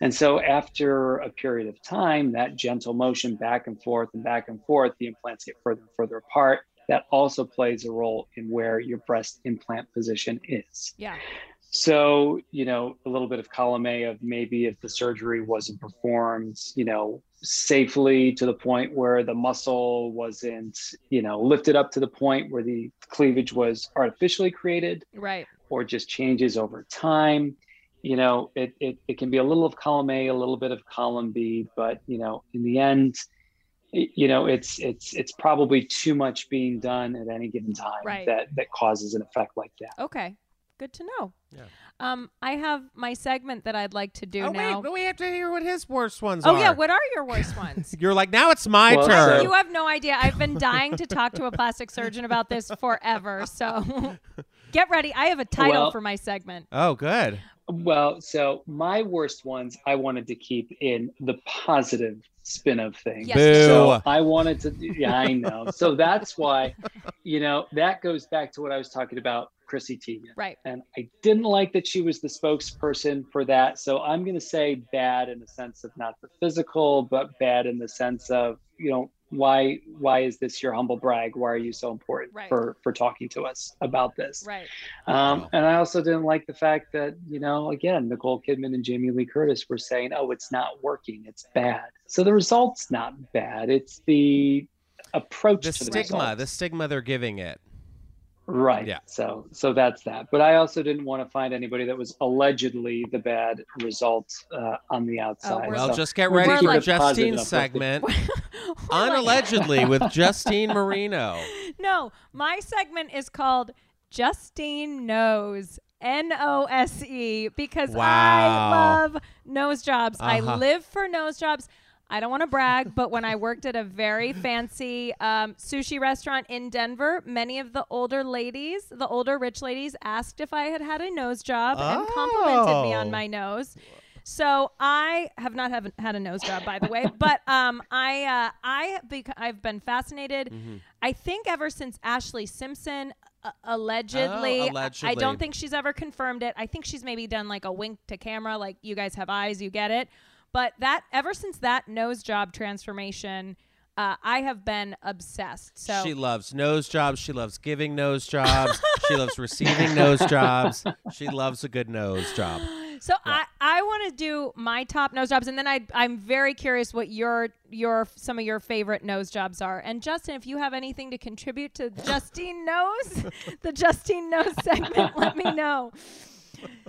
And so after a period of time, that gentle motion back and forth and back and forth, the implants get further and further apart. That also plays a role in where your breast implant position is. Yeah. So, you know, a little bit of column A of maybe if the surgery wasn't performed, you know, safely to the point where the muscle wasn't, you know, lifted up to the point where the cleavage was artificially created, right? Or just changes over time. You know, it can be a little of column A, a little bit of column B, but, you know, in the end, you know, it's probably too much being done at any given time that causes an effect like that. Okay. Good to know. Yeah. I have my segment that I'd like to do now. Wait, but we have to hear what his worst ones are. Oh, yeah. What are your worst ones? You're like, now it's my turn. You have no idea. I've been dying to talk to a plastic surgeon about this forever. So get ready. I have a title for my segment. Oh, good. Well, so my worst ones, I wanted to keep in the positive spin of things. Yes. Boo. So I wanted to, yeah, I know. So that's why, you know, that goes back to what I was talking about, Chrissy Teigen. Right. And I didn't like that she was the spokesperson for that. So I'm going to say bad in the sense of not the physical, but bad in the sense of, you know, why is this your humble brag? Why are you so important for talking to us about this? Right. And I also didn't like the fact that, you know, again, Nicole Kidman and Jamie Lee Curtis were saying, oh, it's not working. It's bad. So the result's not bad. It's the approach to the stigma, the stigma they're giving it. Right. Yeah. So that's that. But I also didn't want to find anybody that was allegedly the bad result on the outside. Oh, well, so just get ready for Justine's segment. Unallegedly with Justine Marino. No, my segment is called Justine Knows. N-O-S-E, because I love nose jobs. I live for nose jobs. I don't want to brag, but when I worked at a very fancy sushi restaurant in Denver, many of the older ladies, the older rich ladies, asked if I had had a nose job and complimented me on my nose. So I have not had a nose job, by the way, but I've been fascinated. Mm-hmm. I think ever since Ashley Simpson, allegedly, I don't think she's ever confirmed it. I think she's maybe done like a wink to camera, like you guys have eyes, you get it. But that ever since that nose job transformation, I have been obsessed. So she loves nose jobs. She loves giving nose jobs. She loves receiving nose jobs. She loves a good nose job. So yeah. I want to do my top nose jobs, and then I'm very curious what some of your favorite nose jobs are. And Justin, if you have anything to contribute to Justine Knows, the Justine Knows segment, let me know.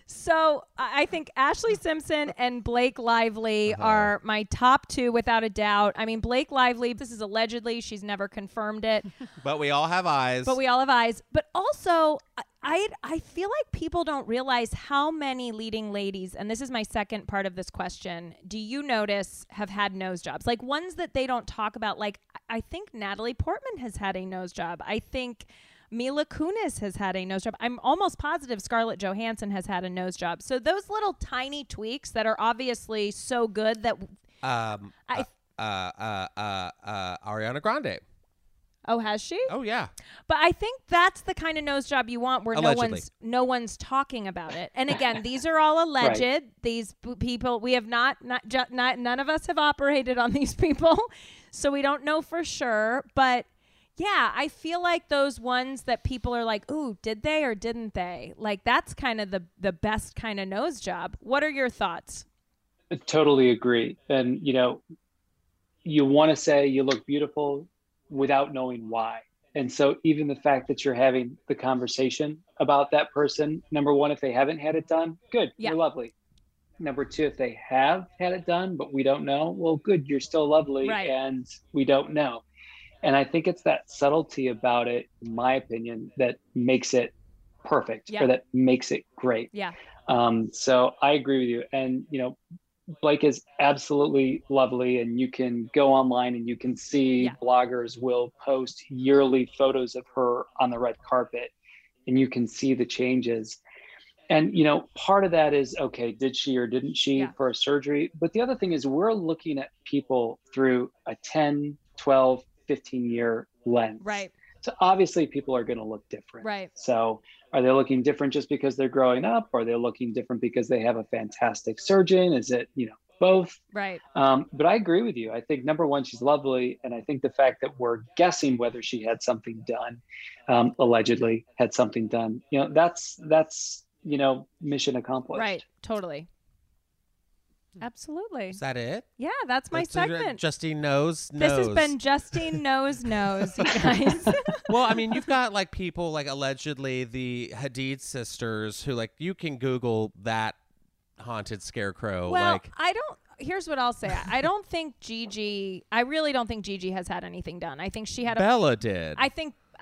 So I think Ashley Simpson and Blake Lively are my top two without a doubt. I mean, Blake Lively, this is allegedly, she's never confirmed it. But we all have eyes. But also, I feel like people don't realize how many leading ladies, and this is my second part of this question, do you notice have had nose jobs? Like ones that they don't talk about. Like I think Natalie Portman has had a nose job. I think Mila Kunis has had a nose job. I'm almost positive Scarlett Johansson has had a nose job. So those little tiny tweaks that are obviously so good that Ariana Grande. Oh, has she? Oh, yeah. But I think that's the kind of nose job you want, where no one's talking about it. And again, these are all alleged. Right. These people, we have not none of us have operated on these people, so we don't know for sure. But yeah, I feel like those ones that people are like, ooh, did they or didn't they? Like, that's kind of the best kind of nose job. What are your thoughts? I totally agree. And, you know, you want to say you look beautiful without knowing why. And so even the fact that you're having the conversation about that person, number one, if they haven't had it done, good, yeah, you're lovely. Number two, if they have had it done, but we don't know, well, good, you're still lovely, right, and we don't know. And I think it's that subtlety about it, in my opinion, that makes it perfect, yeah, or that makes it great. Yeah. So I agree with you. And, you know, Blake is absolutely lovely, and you can go online and you can see, yeah, bloggers will post yearly photos of her on the red carpet, and you can see the changes. And, you know, part of that is, okay, did she or didn't she, yeah, for a surgery? But the other thing is we're looking at people through a 10, 12, 15-year lens. Right. So obviously people are going to look different. Right. So are they looking different just because they're growing up? Are they looking different because they have a fantastic surgeon? Is it, you know, both? Right. But I agree with you. I think number one, she's lovely. And I think the fact that we're guessing whether she had something done, allegedly had something done, you know, that's, you know, mission accomplished. Right. Totally. Absolutely. Is that it? Yeah, that's my segment. Justine knows. This has been Justine knows, you guys. Well, I mean, you've got like people like allegedly the Hadid sisters who, like, you can Google that haunted scarecrow. Well, like, here's what I'll say. I don't think Gigi, I really don't think Gigi has had anything done. I think she had Bella did.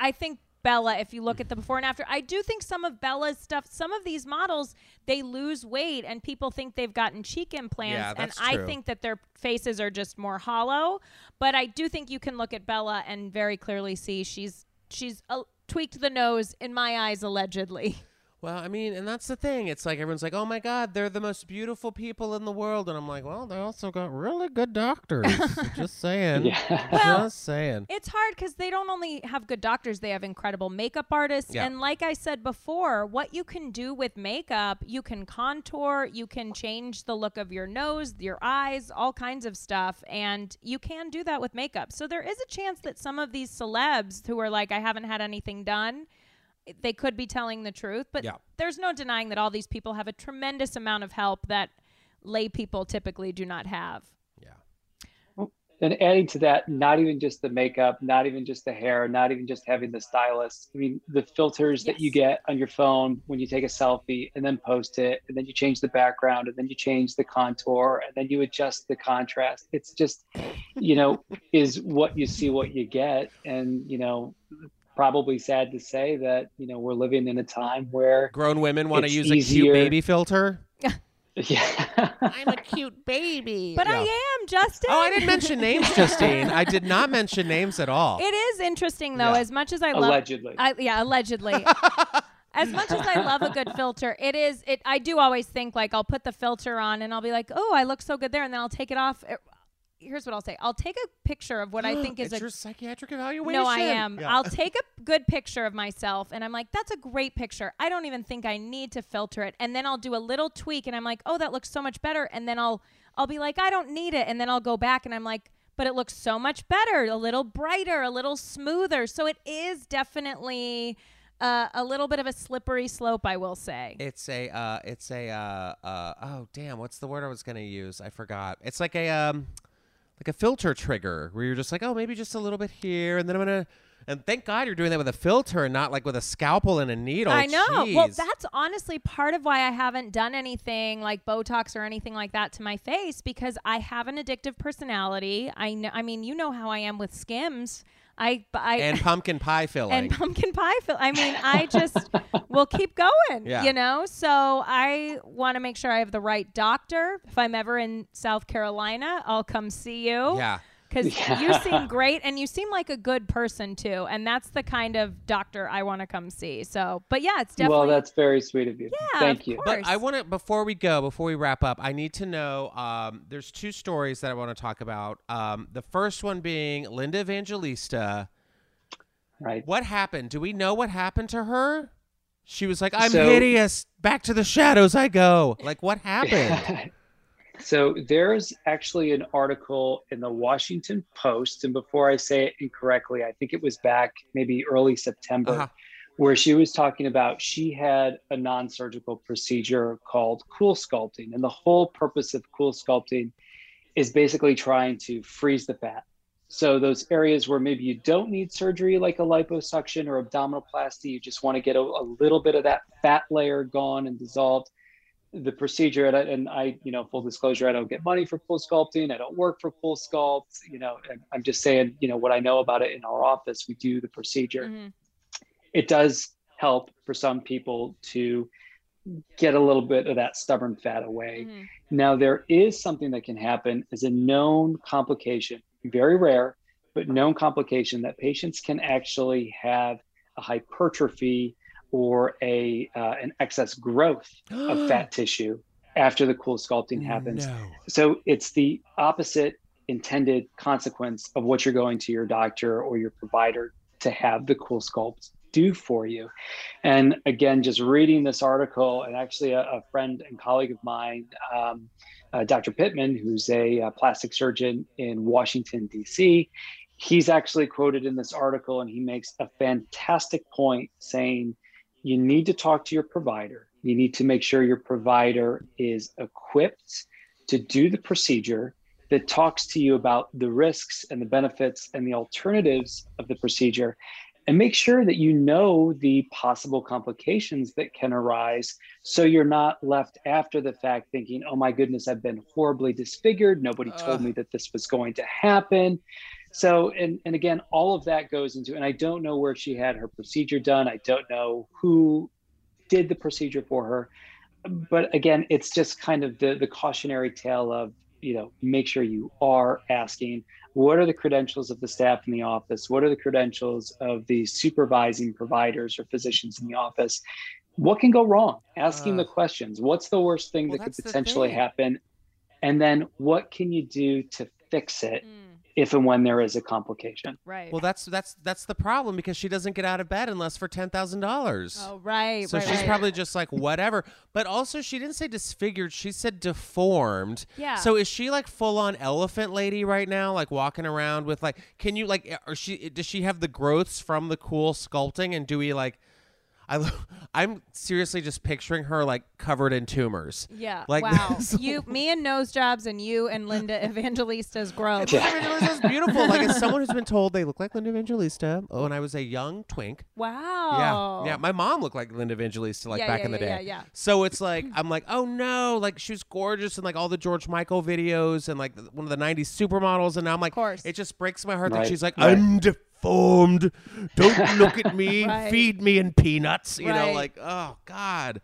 I think Bella, if you look at the before and after, I do think some of Bella's stuff, some of these models, they lose weight and people think they've gotten cheek implants. Yeah, that's true. I think that their faces are just more hollow. But I do think you can look at Bella and very clearly see she's tweaked the nose, in my eyes, allegedly. Well, I mean, and that's the thing. It's like everyone's like, oh, my God, they're the most beautiful people in the world. And I'm like, well, they also got really good doctors. Just saying. Yeah. Well, just saying. It's hard because they don't only have good doctors. They have incredible makeup artists. Yeah. And like I said before, what you can do with makeup, you can contour, you can change the look of your nose, your eyes, all kinds of stuff. And you can do that with makeup. So there is a chance that some of these celebs who are like, I haven't had anything done, they could be telling the truth, but yeah, there's no denying that all these people have a tremendous amount of help that lay people typically do not have. Yeah. Well, Then adding to that, not even just the makeup, not even just the hair, not even just having the stylist. I mean, the filters that you get on your phone when you take a selfie and then post it, and then you change the background, and then you change the contour, and then you adjust the contrast. It's just, you know, is what you see, what you get. And, you know, probably sad to say that, you know, we're living in a time where grown women want to use a cute baby filter. Yeah. I'm a cute baby. But I am, Justine. Oh, I didn't mention names, Justine. I did not mention names at all. It is interesting, though, as much as I love... Allegedly. Allegedly. As much as I love a good filter, it is... I do always think, like, I'll put the filter on and I'll be like, oh, I look so good there, and then I'll take it off. Here's what I'll say. I'll take a picture of what I think is your psychiatric evaluation. No, I am. Yeah. I'll take a good picture of myself, and I'm like, that's a great picture. I don't even think I need to filter it. And then I'll do a little tweak, and I'm like, oh, that looks so much better. And then I'll be like, I don't need it. And then I'll go back, and I'm like, but it looks so much better, a little brighter, a little smoother. So it is definitely a little bit of a slippery slope, I will say. It's a oh, damn, what's the word I was going to use? I forgot. It's like a filter trigger where you're just like, oh, maybe just a little bit here. And then and thank God you're doing that with a filter and not like with a scalpel and a needle. I know. Jeez. Well, that's honestly part of why I haven't done anything like Botox or anything like that to my face, because I have an addictive personality. I mean, you know how I am with Skims. And pumpkin pie filling. I mean, I just will keep going, you know? So I want to make sure I have the right doctor. If I'm ever in South Carolina, I'll come see you. Yeah. Because you seem great, and you seem like a good person, too. And that's the kind of doctor I want to come see. So, but yeah, it's definitely... Well, that's very sweet of you. Yeah, thank you. But I want to, before we wrap up, I need to know, there's two stories that I want to talk about. The first one being Linda Evangelista. Right. What happened? Do we know what happened to her? She was like, I'm hideous. Back to the shadows I go. Like, what happened? So there's actually an article in the Washington Post, and before I say it incorrectly, I think it was back maybe early September, where she was talking about she had a non-surgical procedure called CoolSculpting. And the whole purpose of CoolSculpting is basically trying to freeze the fat. So those areas where maybe you don't need surgery, like a liposuction or abdominoplasty, you just want to get a little bit of that fat layer gone and dissolved. The procedure, and I, you know, full disclosure, I don't get money for CoolSculpting. I don't work for CoolSculpt. You know, I'm just saying, you know, what I know about it in our office. We do the procedure. Mm-hmm. It does help for some people to get a little bit of that stubborn fat away. Mm-hmm. Now, there is something that can happen as a known complication, very rare, but known complication, that patients can actually have a hypertrophy or an excess growth of fat tissue after the CoolSculpting happens. No. So it's the opposite intended consequence of what you're going to your doctor or your provider to have the CoolSculpt do for you. And again, just reading this article, and actually a friend and colleague of mine, Dr. Pittman, who's a plastic surgeon in Washington, DC, he's actually quoted in this article, and he makes a fantastic point saying, you need to talk to your provider. You need to make sure your provider is equipped to do the procedure, that talks to you about the risks and the benefits and the alternatives of the procedure, and make sure that you know the possible complications that can arise, so you're not left after the fact thinking, oh my goodness, I've been horribly disfigured. Nobody told me that this was going to happen. So, and again, all of that goes into, and I don't know where she had her procedure done. I don't know who did the procedure for her. But again, it's just kind of the cautionary tale of, you know, make sure you are asking, what are the credentials of the staff in the office? What are the credentials of the supervising providers or physicians in the office? What can go wrong? Asking the questions. What's the worst thing that could potentially happen? And then what can you do to fix it? If and when there is a complication. Right. Well, that's the problem, because she doesn't get out of bed unless for $10,000. Oh, right. So she's probably just like, whatever. But also, she didn't say disfigured. She said deformed. Yeah. So is she like full on elephant lady right now? Like walking around with like, does she have the growths from the CoolSculpting? And do we like, I'm seriously just picturing her like covered in tumors. Yeah. Like, wow. You, me and nose jobs, and you and Linda Evangelista's growth. Linda Evangelista's beautiful. Like, as someone who's been told they look like Linda Evangelista when I was a young twink. Wow. Yeah. Yeah. My mom looked like Linda Evangelista, like back in the day. Yeah. Yeah. So it's like, I'm like, oh no, like she was gorgeous in like all the George Michael videos and like one of the 90s supermodels. And now I'm like, it just breaks my heart that she's like, undeformed. Don't look at me. Feed me in peanuts. You know, like, oh God.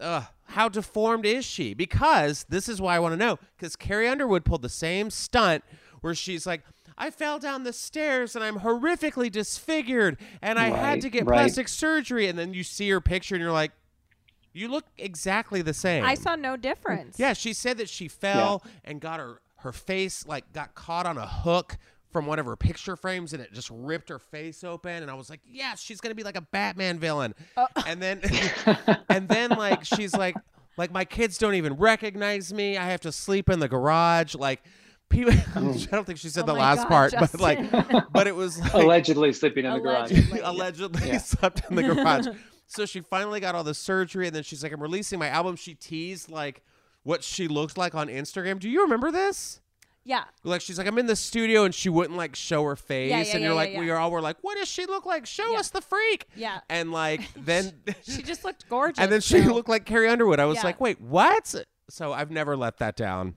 How deformed is she? Because this is why I want to know. Because Carrie Underwood pulled the same stunt where she's like, I fell down the stairs and I'm horrifically disfigured and I had to get plastic surgery. And then you see her picture and you're like, you look exactly the same. I saw no difference. Yeah, she said that she fell and got her face like got caught on a hook from one of her picture frames, and it just ripped her face open. And I was like, yes, she's going to be like a Batman villain. And then, like, she's like my kids don't even recognize me. I have to sleep in the garage. Like, people, I don't think she said the last part, Justin. but it was like, allegedly sleeping in the garage. Allegedly slept in the garage. So she finally got all the surgery. And then she's like, I'm releasing my album. She teased like what she looked like on Instagram. Do you remember this? Yeah. Like, she's like, I'm in the studio, and she wouldn't, like, show her face. Yeah, we were like, what does she look like? Show us the freak. Yeah. And, like, then... she just looked gorgeous. And then she looked like Carrie Underwood. I was like, wait, what? So I've never let that down.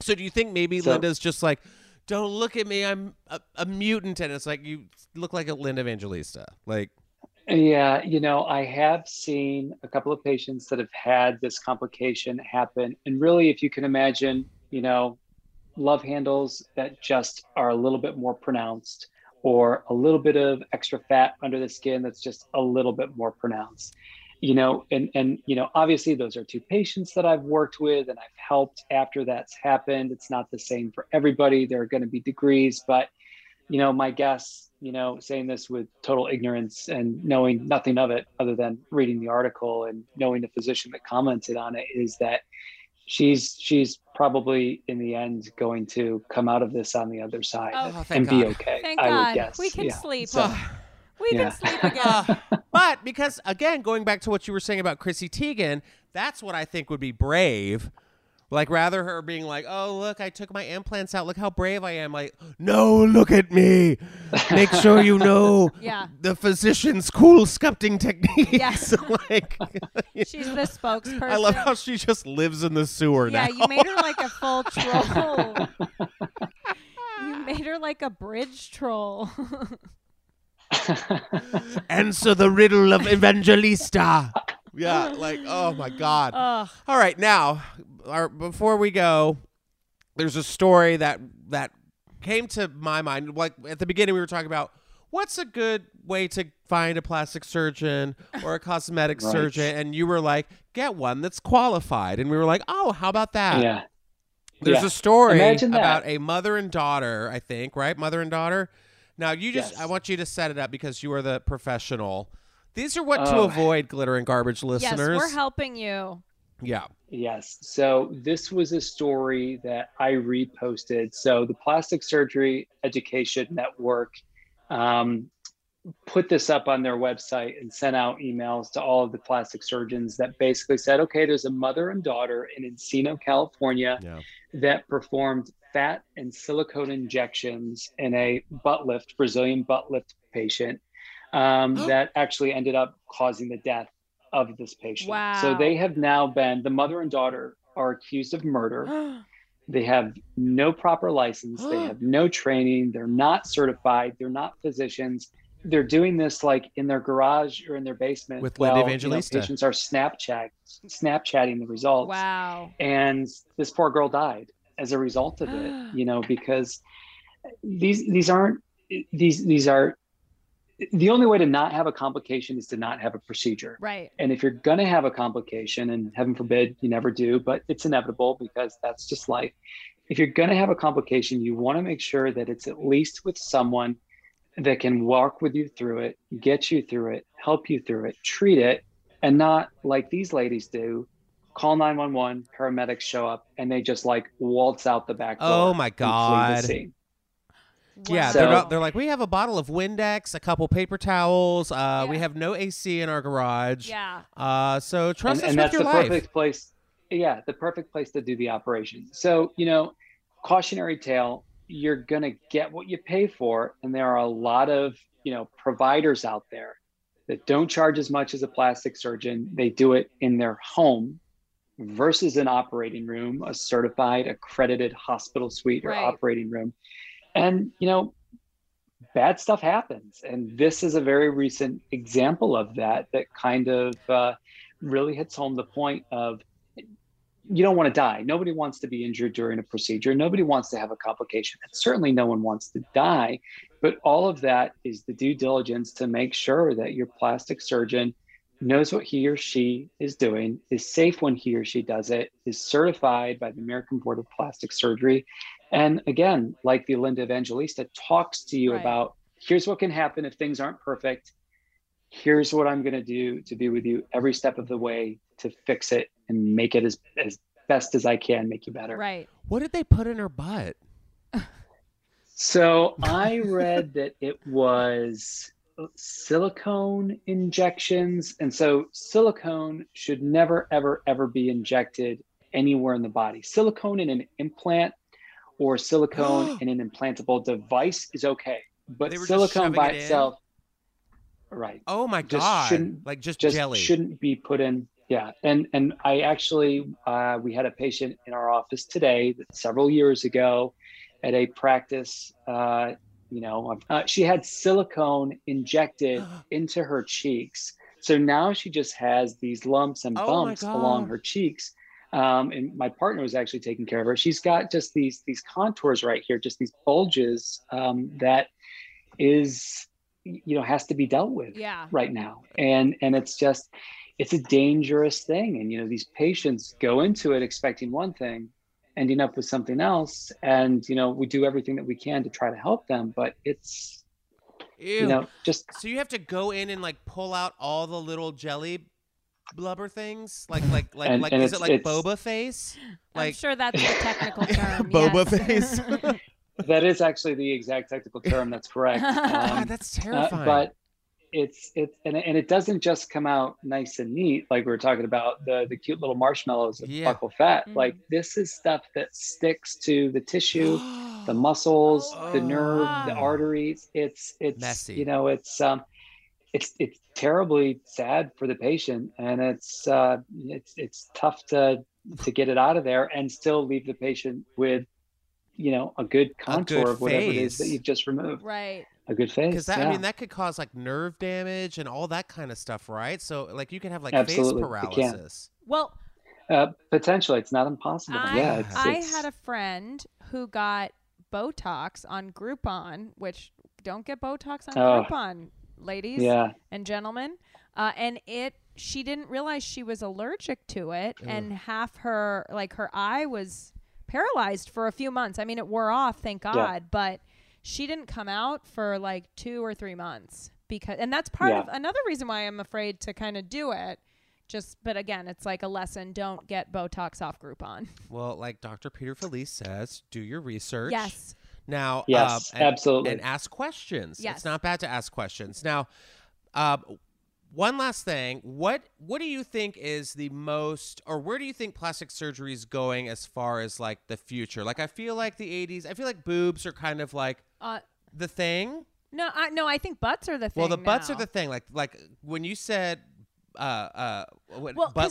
So do you think maybe Linda's just like, don't look at me. I'm a mutant. And it's like, you look like a Linda Evangelista. Like... Yeah, you know, I have seen a couple of patients that have had this complication happen. And really, if you can imagine, you know... love handles that just are a little bit more pronounced, or a little bit of extra fat under the skin that's just a little bit more pronounced, you know, and you know, obviously those are two patients that I've worked with and I've helped after that's happened. It's not the same for everybody. There are going to be degrees, but you know, my guess, you know, saying this with total ignorance and knowing nothing of it other than reading the article and knowing the physician that commented on it, is that she's probably in the end going to come out of this on the other side and be okay. Thank God. Would guess. We can sleep. So, we can sleep again. But because again, going back to what you were saying about Chrissy Teigen, that's what I think would be brave. Like, rather her being like, oh, look, I took my implants out. Look how brave I am. Like, no, look at me. Make sure you know the physician's CoolSculpting techniques. Yes. Like, she's the spokesperson. I love how she just lives in the sewer now. Yeah, you made her like a full troll. You made her like a bridge troll. Answer the riddle of Evangelista. Yeah, like, oh, my God. All right, now, before we go, there's a story that came to my mind. Like, at the beginning, we were talking about what's a good way to find a plastic surgeon or a cosmetic surgeon, and you were like, get one that's qualified. And we were like, oh, how about that? Yeah. There's a story about a mother and daughter, I think, right? Mother and daughter? Now, you just I want you to set it up because you are the professional. These are what to avoid, glitter and garbage listeners. Yes, we're helping you. Yeah. Yes. So this was a story that I reposted. So the Plastic Surgery Education Network put this up on their website and sent out emails to all of the plastic surgeons that basically said, okay, there's a mother and daughter in Encino, California that performed fat and silicone injections in a butt lift, Brazilian butt lift patient. That actually ended up causing the death of this patient. Wow. So they have now been, the mother and daughter are accused of murder. They have no proper license. They have no training. They're not certified. They're not physicians. They're doing this like in their garage or in their basement. With Linda Evangelista. You know, patients are Snapchatting the results. Wow. And this poor girl died as a result of it, you know, because these are the only way to not have a complication is to not have a procedure. Right. And if you're going to have a complication, and heaven forbid you never do, but it's inevitable because that's just life. If you're going to have a complication, you want to make sure that it's at least with someone that can walk with you through it, get you through it, help you through it, treat it, and not like these ladies do. Call 911, paramedics show up, and they just like waltz out the back door. Oh my God. Wow. Yeah, so, they're like, we have a bottle of Windex, a couple paper towels. Yeah. We have no AC in our garage. Yeah. So trust us with your life. And that's the perfect place. Yeah, the perfect place to do the operation. So, you know, cautionary tale, you're going to get what you pay for. And there are a lot of, you know, providers out there that don't charge as much as a plastic surgeon. They do it in their home versus an operating room, a certified, accredited hospital suite or operating room. And, you know, bad stuff happens. And this is a very recent example of that, that kind of really hits home the point of, you don't want to die. Nobody wants to be injured during a procedure. Nobody wants to have a complication. And certainly no one wants to die. But all of that is the due diligence to make sure that your plastic surgeon knows what he or she is doing, is safe when he or she does it, is certified by the American Board of Plastic Surgery. And again, like the Linda Evangelista, talks to you about, here's what can happen if things aren't perfect. Here's what I'm going to do to be with you every step of the way to fix it and make it as best as I can, make you better. Right. What did they put in her butt? So I read that it was silicone injections. And so silicone should never, ever, ever be injected anywhere in the body. Silicone in an implant or silicone in an implantable device is okay. But silicone by itself. Right. Oh my God. Like just jelly. Shouldn't be put in. Yeah. And I actually, we had a patient in our office today that several years ago at a practice, you know, she had silicone injected into her cheeks. So now she just has these lumps and bumps along her cheeks. And my partner was actually taking care of her. She's got just these contours right here, just these bulges that is, you know, has to be dealt with right now. And it's just, it's a dangerous thing. And, you know, these patients go into it expecting one thing, ending up with something else. And, you know, we do everything that we can to try to help them, but it's, you know, just. So you have to go in and like pull out all the little jelly blubber things? Like and is it like boba face? Like, I'm sure that's the technical term. Boba face. That is actually the exact technical term. That's correct. That's terrifying. But it's and it doesn't just come out nice and neat like we were talking about the cute little marshmallows of buccal fat. Mm-hmm. Like this is stuff that sticks to the tissue, the muscles, the nerve, the arteries. It's messy. You know, it's terribly sad for the patient, and it's tough to get it out of there and still leave the patient with, you know, a good contour of whatever it is that you've just removed. Right. A good face. Because I mean, that could cause like nerve damage and all that kind of stuff, right? So like you can have like face paralysis. Well, potentially it's not impossible. I had a friend who got Botox on Groupon, which don't get Botox on Groupon, ladies and gentlemen. And she didn't realize she was allergic to it. Ugh. And half her, like her eye was paralyzed for a few months. I mean, it wore off, thank God, but she didn't come out for like 2 or 3 months because, and that's part of another reason why I'm afraid to kind of do it. Just, but again, it's like a lesson. Don't get Botox off Groupon. Well, like Dr. Peter Felice says, do your research. Yes. Now, absolutely. And ask questions. Yes. It's not bad to ask questions. Now, one last thing, what do you think is the most, or where do you think plastic surgery is going as far as like the future? Like I feel like the 80s, I feel like boobs are kind of like the thing. No, I think butts are the thing. Well, the butts are the thing. Like when you said butt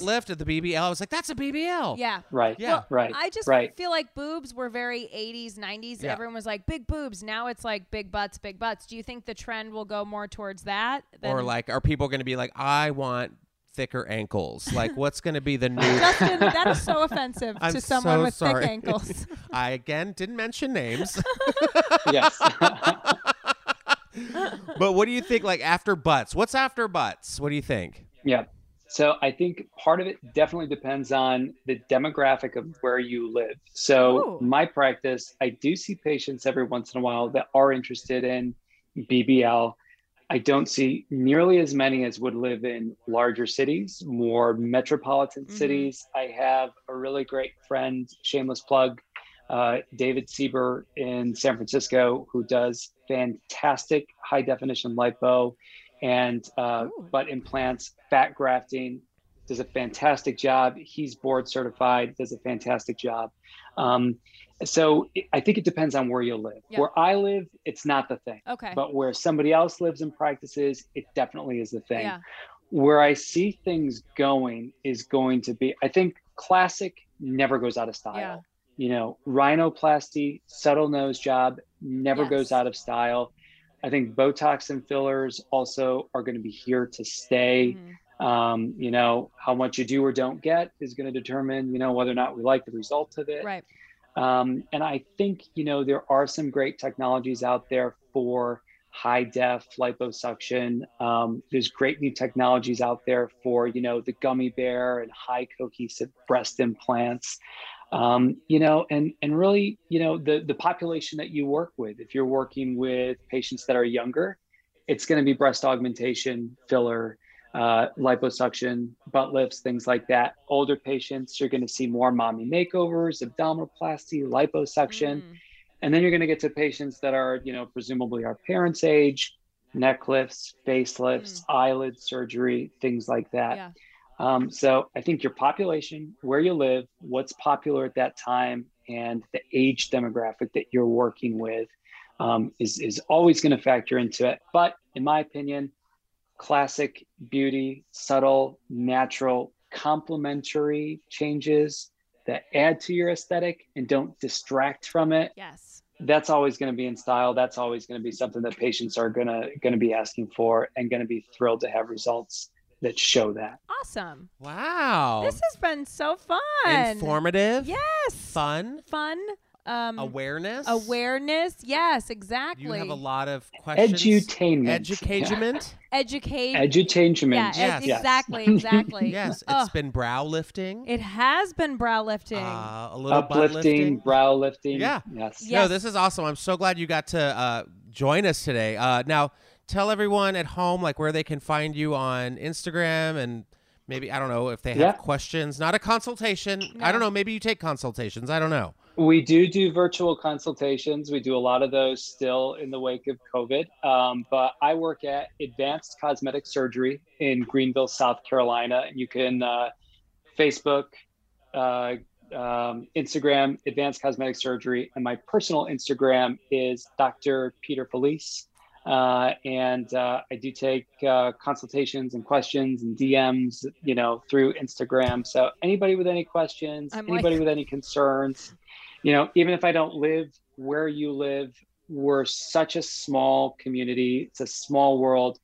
lift at the BBL, I was like, that's a BBL. Yeah. Right. Yeah. Well, right. I just feel like boobs were very 80s, 90s. Yeah. Everyone was like big boobs. Now it's like big butts, big butts. Do you think the trend will go more towards that? Or like, are people going to be like, I want thicker ankles? Like what's going to be the new? Justin, that is so offensive to someone with thick ankles. I again didn't mention names. Yes. But what do you think? Like after butts, what's after butts? What do you think? Yeah. So I think part of it definitely depends on the demographic of where you live. So my practice, I do see patients every once in a while that are interested in BBL. I don't see nearly as many as would live in larger cities, more metropolitan cities. I have a really great friend, shameless plug, David Sieber in San Francisco, who does fantastic high definition lipo and butt implants, fat grafting, does a fantastic job. He's board certified, does a fantastic job. So I think it depends on where you live. Yep. Where I live, it's not the thing. Okay. But where somebody else lives and practices, it definitely is the thing. Yeah. Where I see things going is going to be, I think classic never goes out of style. Yeah. You know, rhinoplasty, subtle nose job, never goes out of style. I think Botox and fillers also are going to be here to stay. Mm-hmm. You know, how much you do or don't get is going to determine, you know, whether or not we like the result of it. Right. And I think, you know, there are some great technologies out there for high def liposuction. There's great new technologies out there for, you know, the gummy bear and high cohesive breast implants. You know, and really, you know, the population that you work with, if you're working with patients that are younger, it's going to be breast augmentation, filler, liposuction, butt lifts, things like that. Older patients, you're going to see more mommy makeovers, abdominoplasty, liposuction. Mm. And then you're going to get to patients that are, you know, presumably our parents' age, neck lifts, facelifts, eyelid surgery, things like that. Yeah. So I think your population, where you live, what's popular at that time, and the age demographic that you're working with is always going to factor into it. But in my opinion, classic beauty, subtle, natural, complementary changes that add to your aesthetic and don't distract from it. Yes. That's always going to be in style. That's always going to be something that patients are going to be asking for and going to be thrilled to have results that show that. Awesome. Wow. This has been so fun. Informative. Yes. Fun. Awareness. Yes, exactly. You have a lot of questions. Edutainment. Edutainment. Yeah, yes. Exactly. Yes, it's been brow lifting. It has been brow lifting. A little uplifting, butt lifting. Brow lifting. Yeah. Yes. No, this is awesome. I'm so glad you got to join us today. Now, tell everyone at home like where they can find you on Instagram, and maybe, I don't know, if they have questions. Not a consultation. No. I don't know. Maybe you take consultations. I don't know. We do virtual consultations. We do a lot of those still in the wake of COVID. But I work at Advanced Cosmetic Surgery in Greenville, South Carolina. You can Facebook, Instagram, Advanced Cosmetic Surgery. And my personal Instagram is Dr. Peter Felice. And I do take consultations and questions and DMs, you know, through Instagram. So anybody with any questions, anybody with any concerns, you know, even if I don't live where you live, we're such a small community. It's a small world.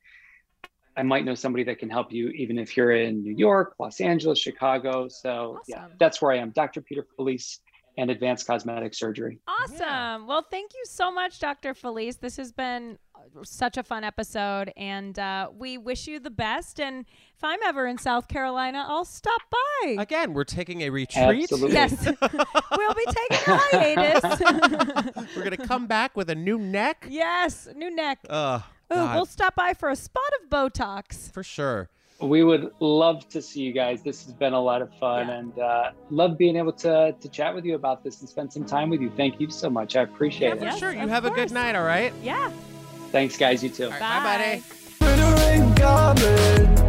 I might know somebody that can help you, even if you're in New York, Los Angeles, Chicago. So yeah, that's where I am. Dr. Peter Felice and Advanced Cosmetic Surgery. Awesome. Yeah. Well, thank you so much, Dr. Felice. This has been such a fun episode, and we wish you the best. And if I'm ever in South Carolina, I'll stop by. Again, we're taking a retreat. Absolutely. Yes. We'll be taking a hiatus. We're going to come back with a new neck. Yes, new neck. We'll stop by for a spot of Botox. For sure. We would love to see you guys. This has been a lot of fun, and love being able to chat with you about this and spend some time with you. Thank you so much. I appreciate it. Yeah, sure. You have a good night, all right? Yeah. Thanks, guys. You too. Right, bye, buddy.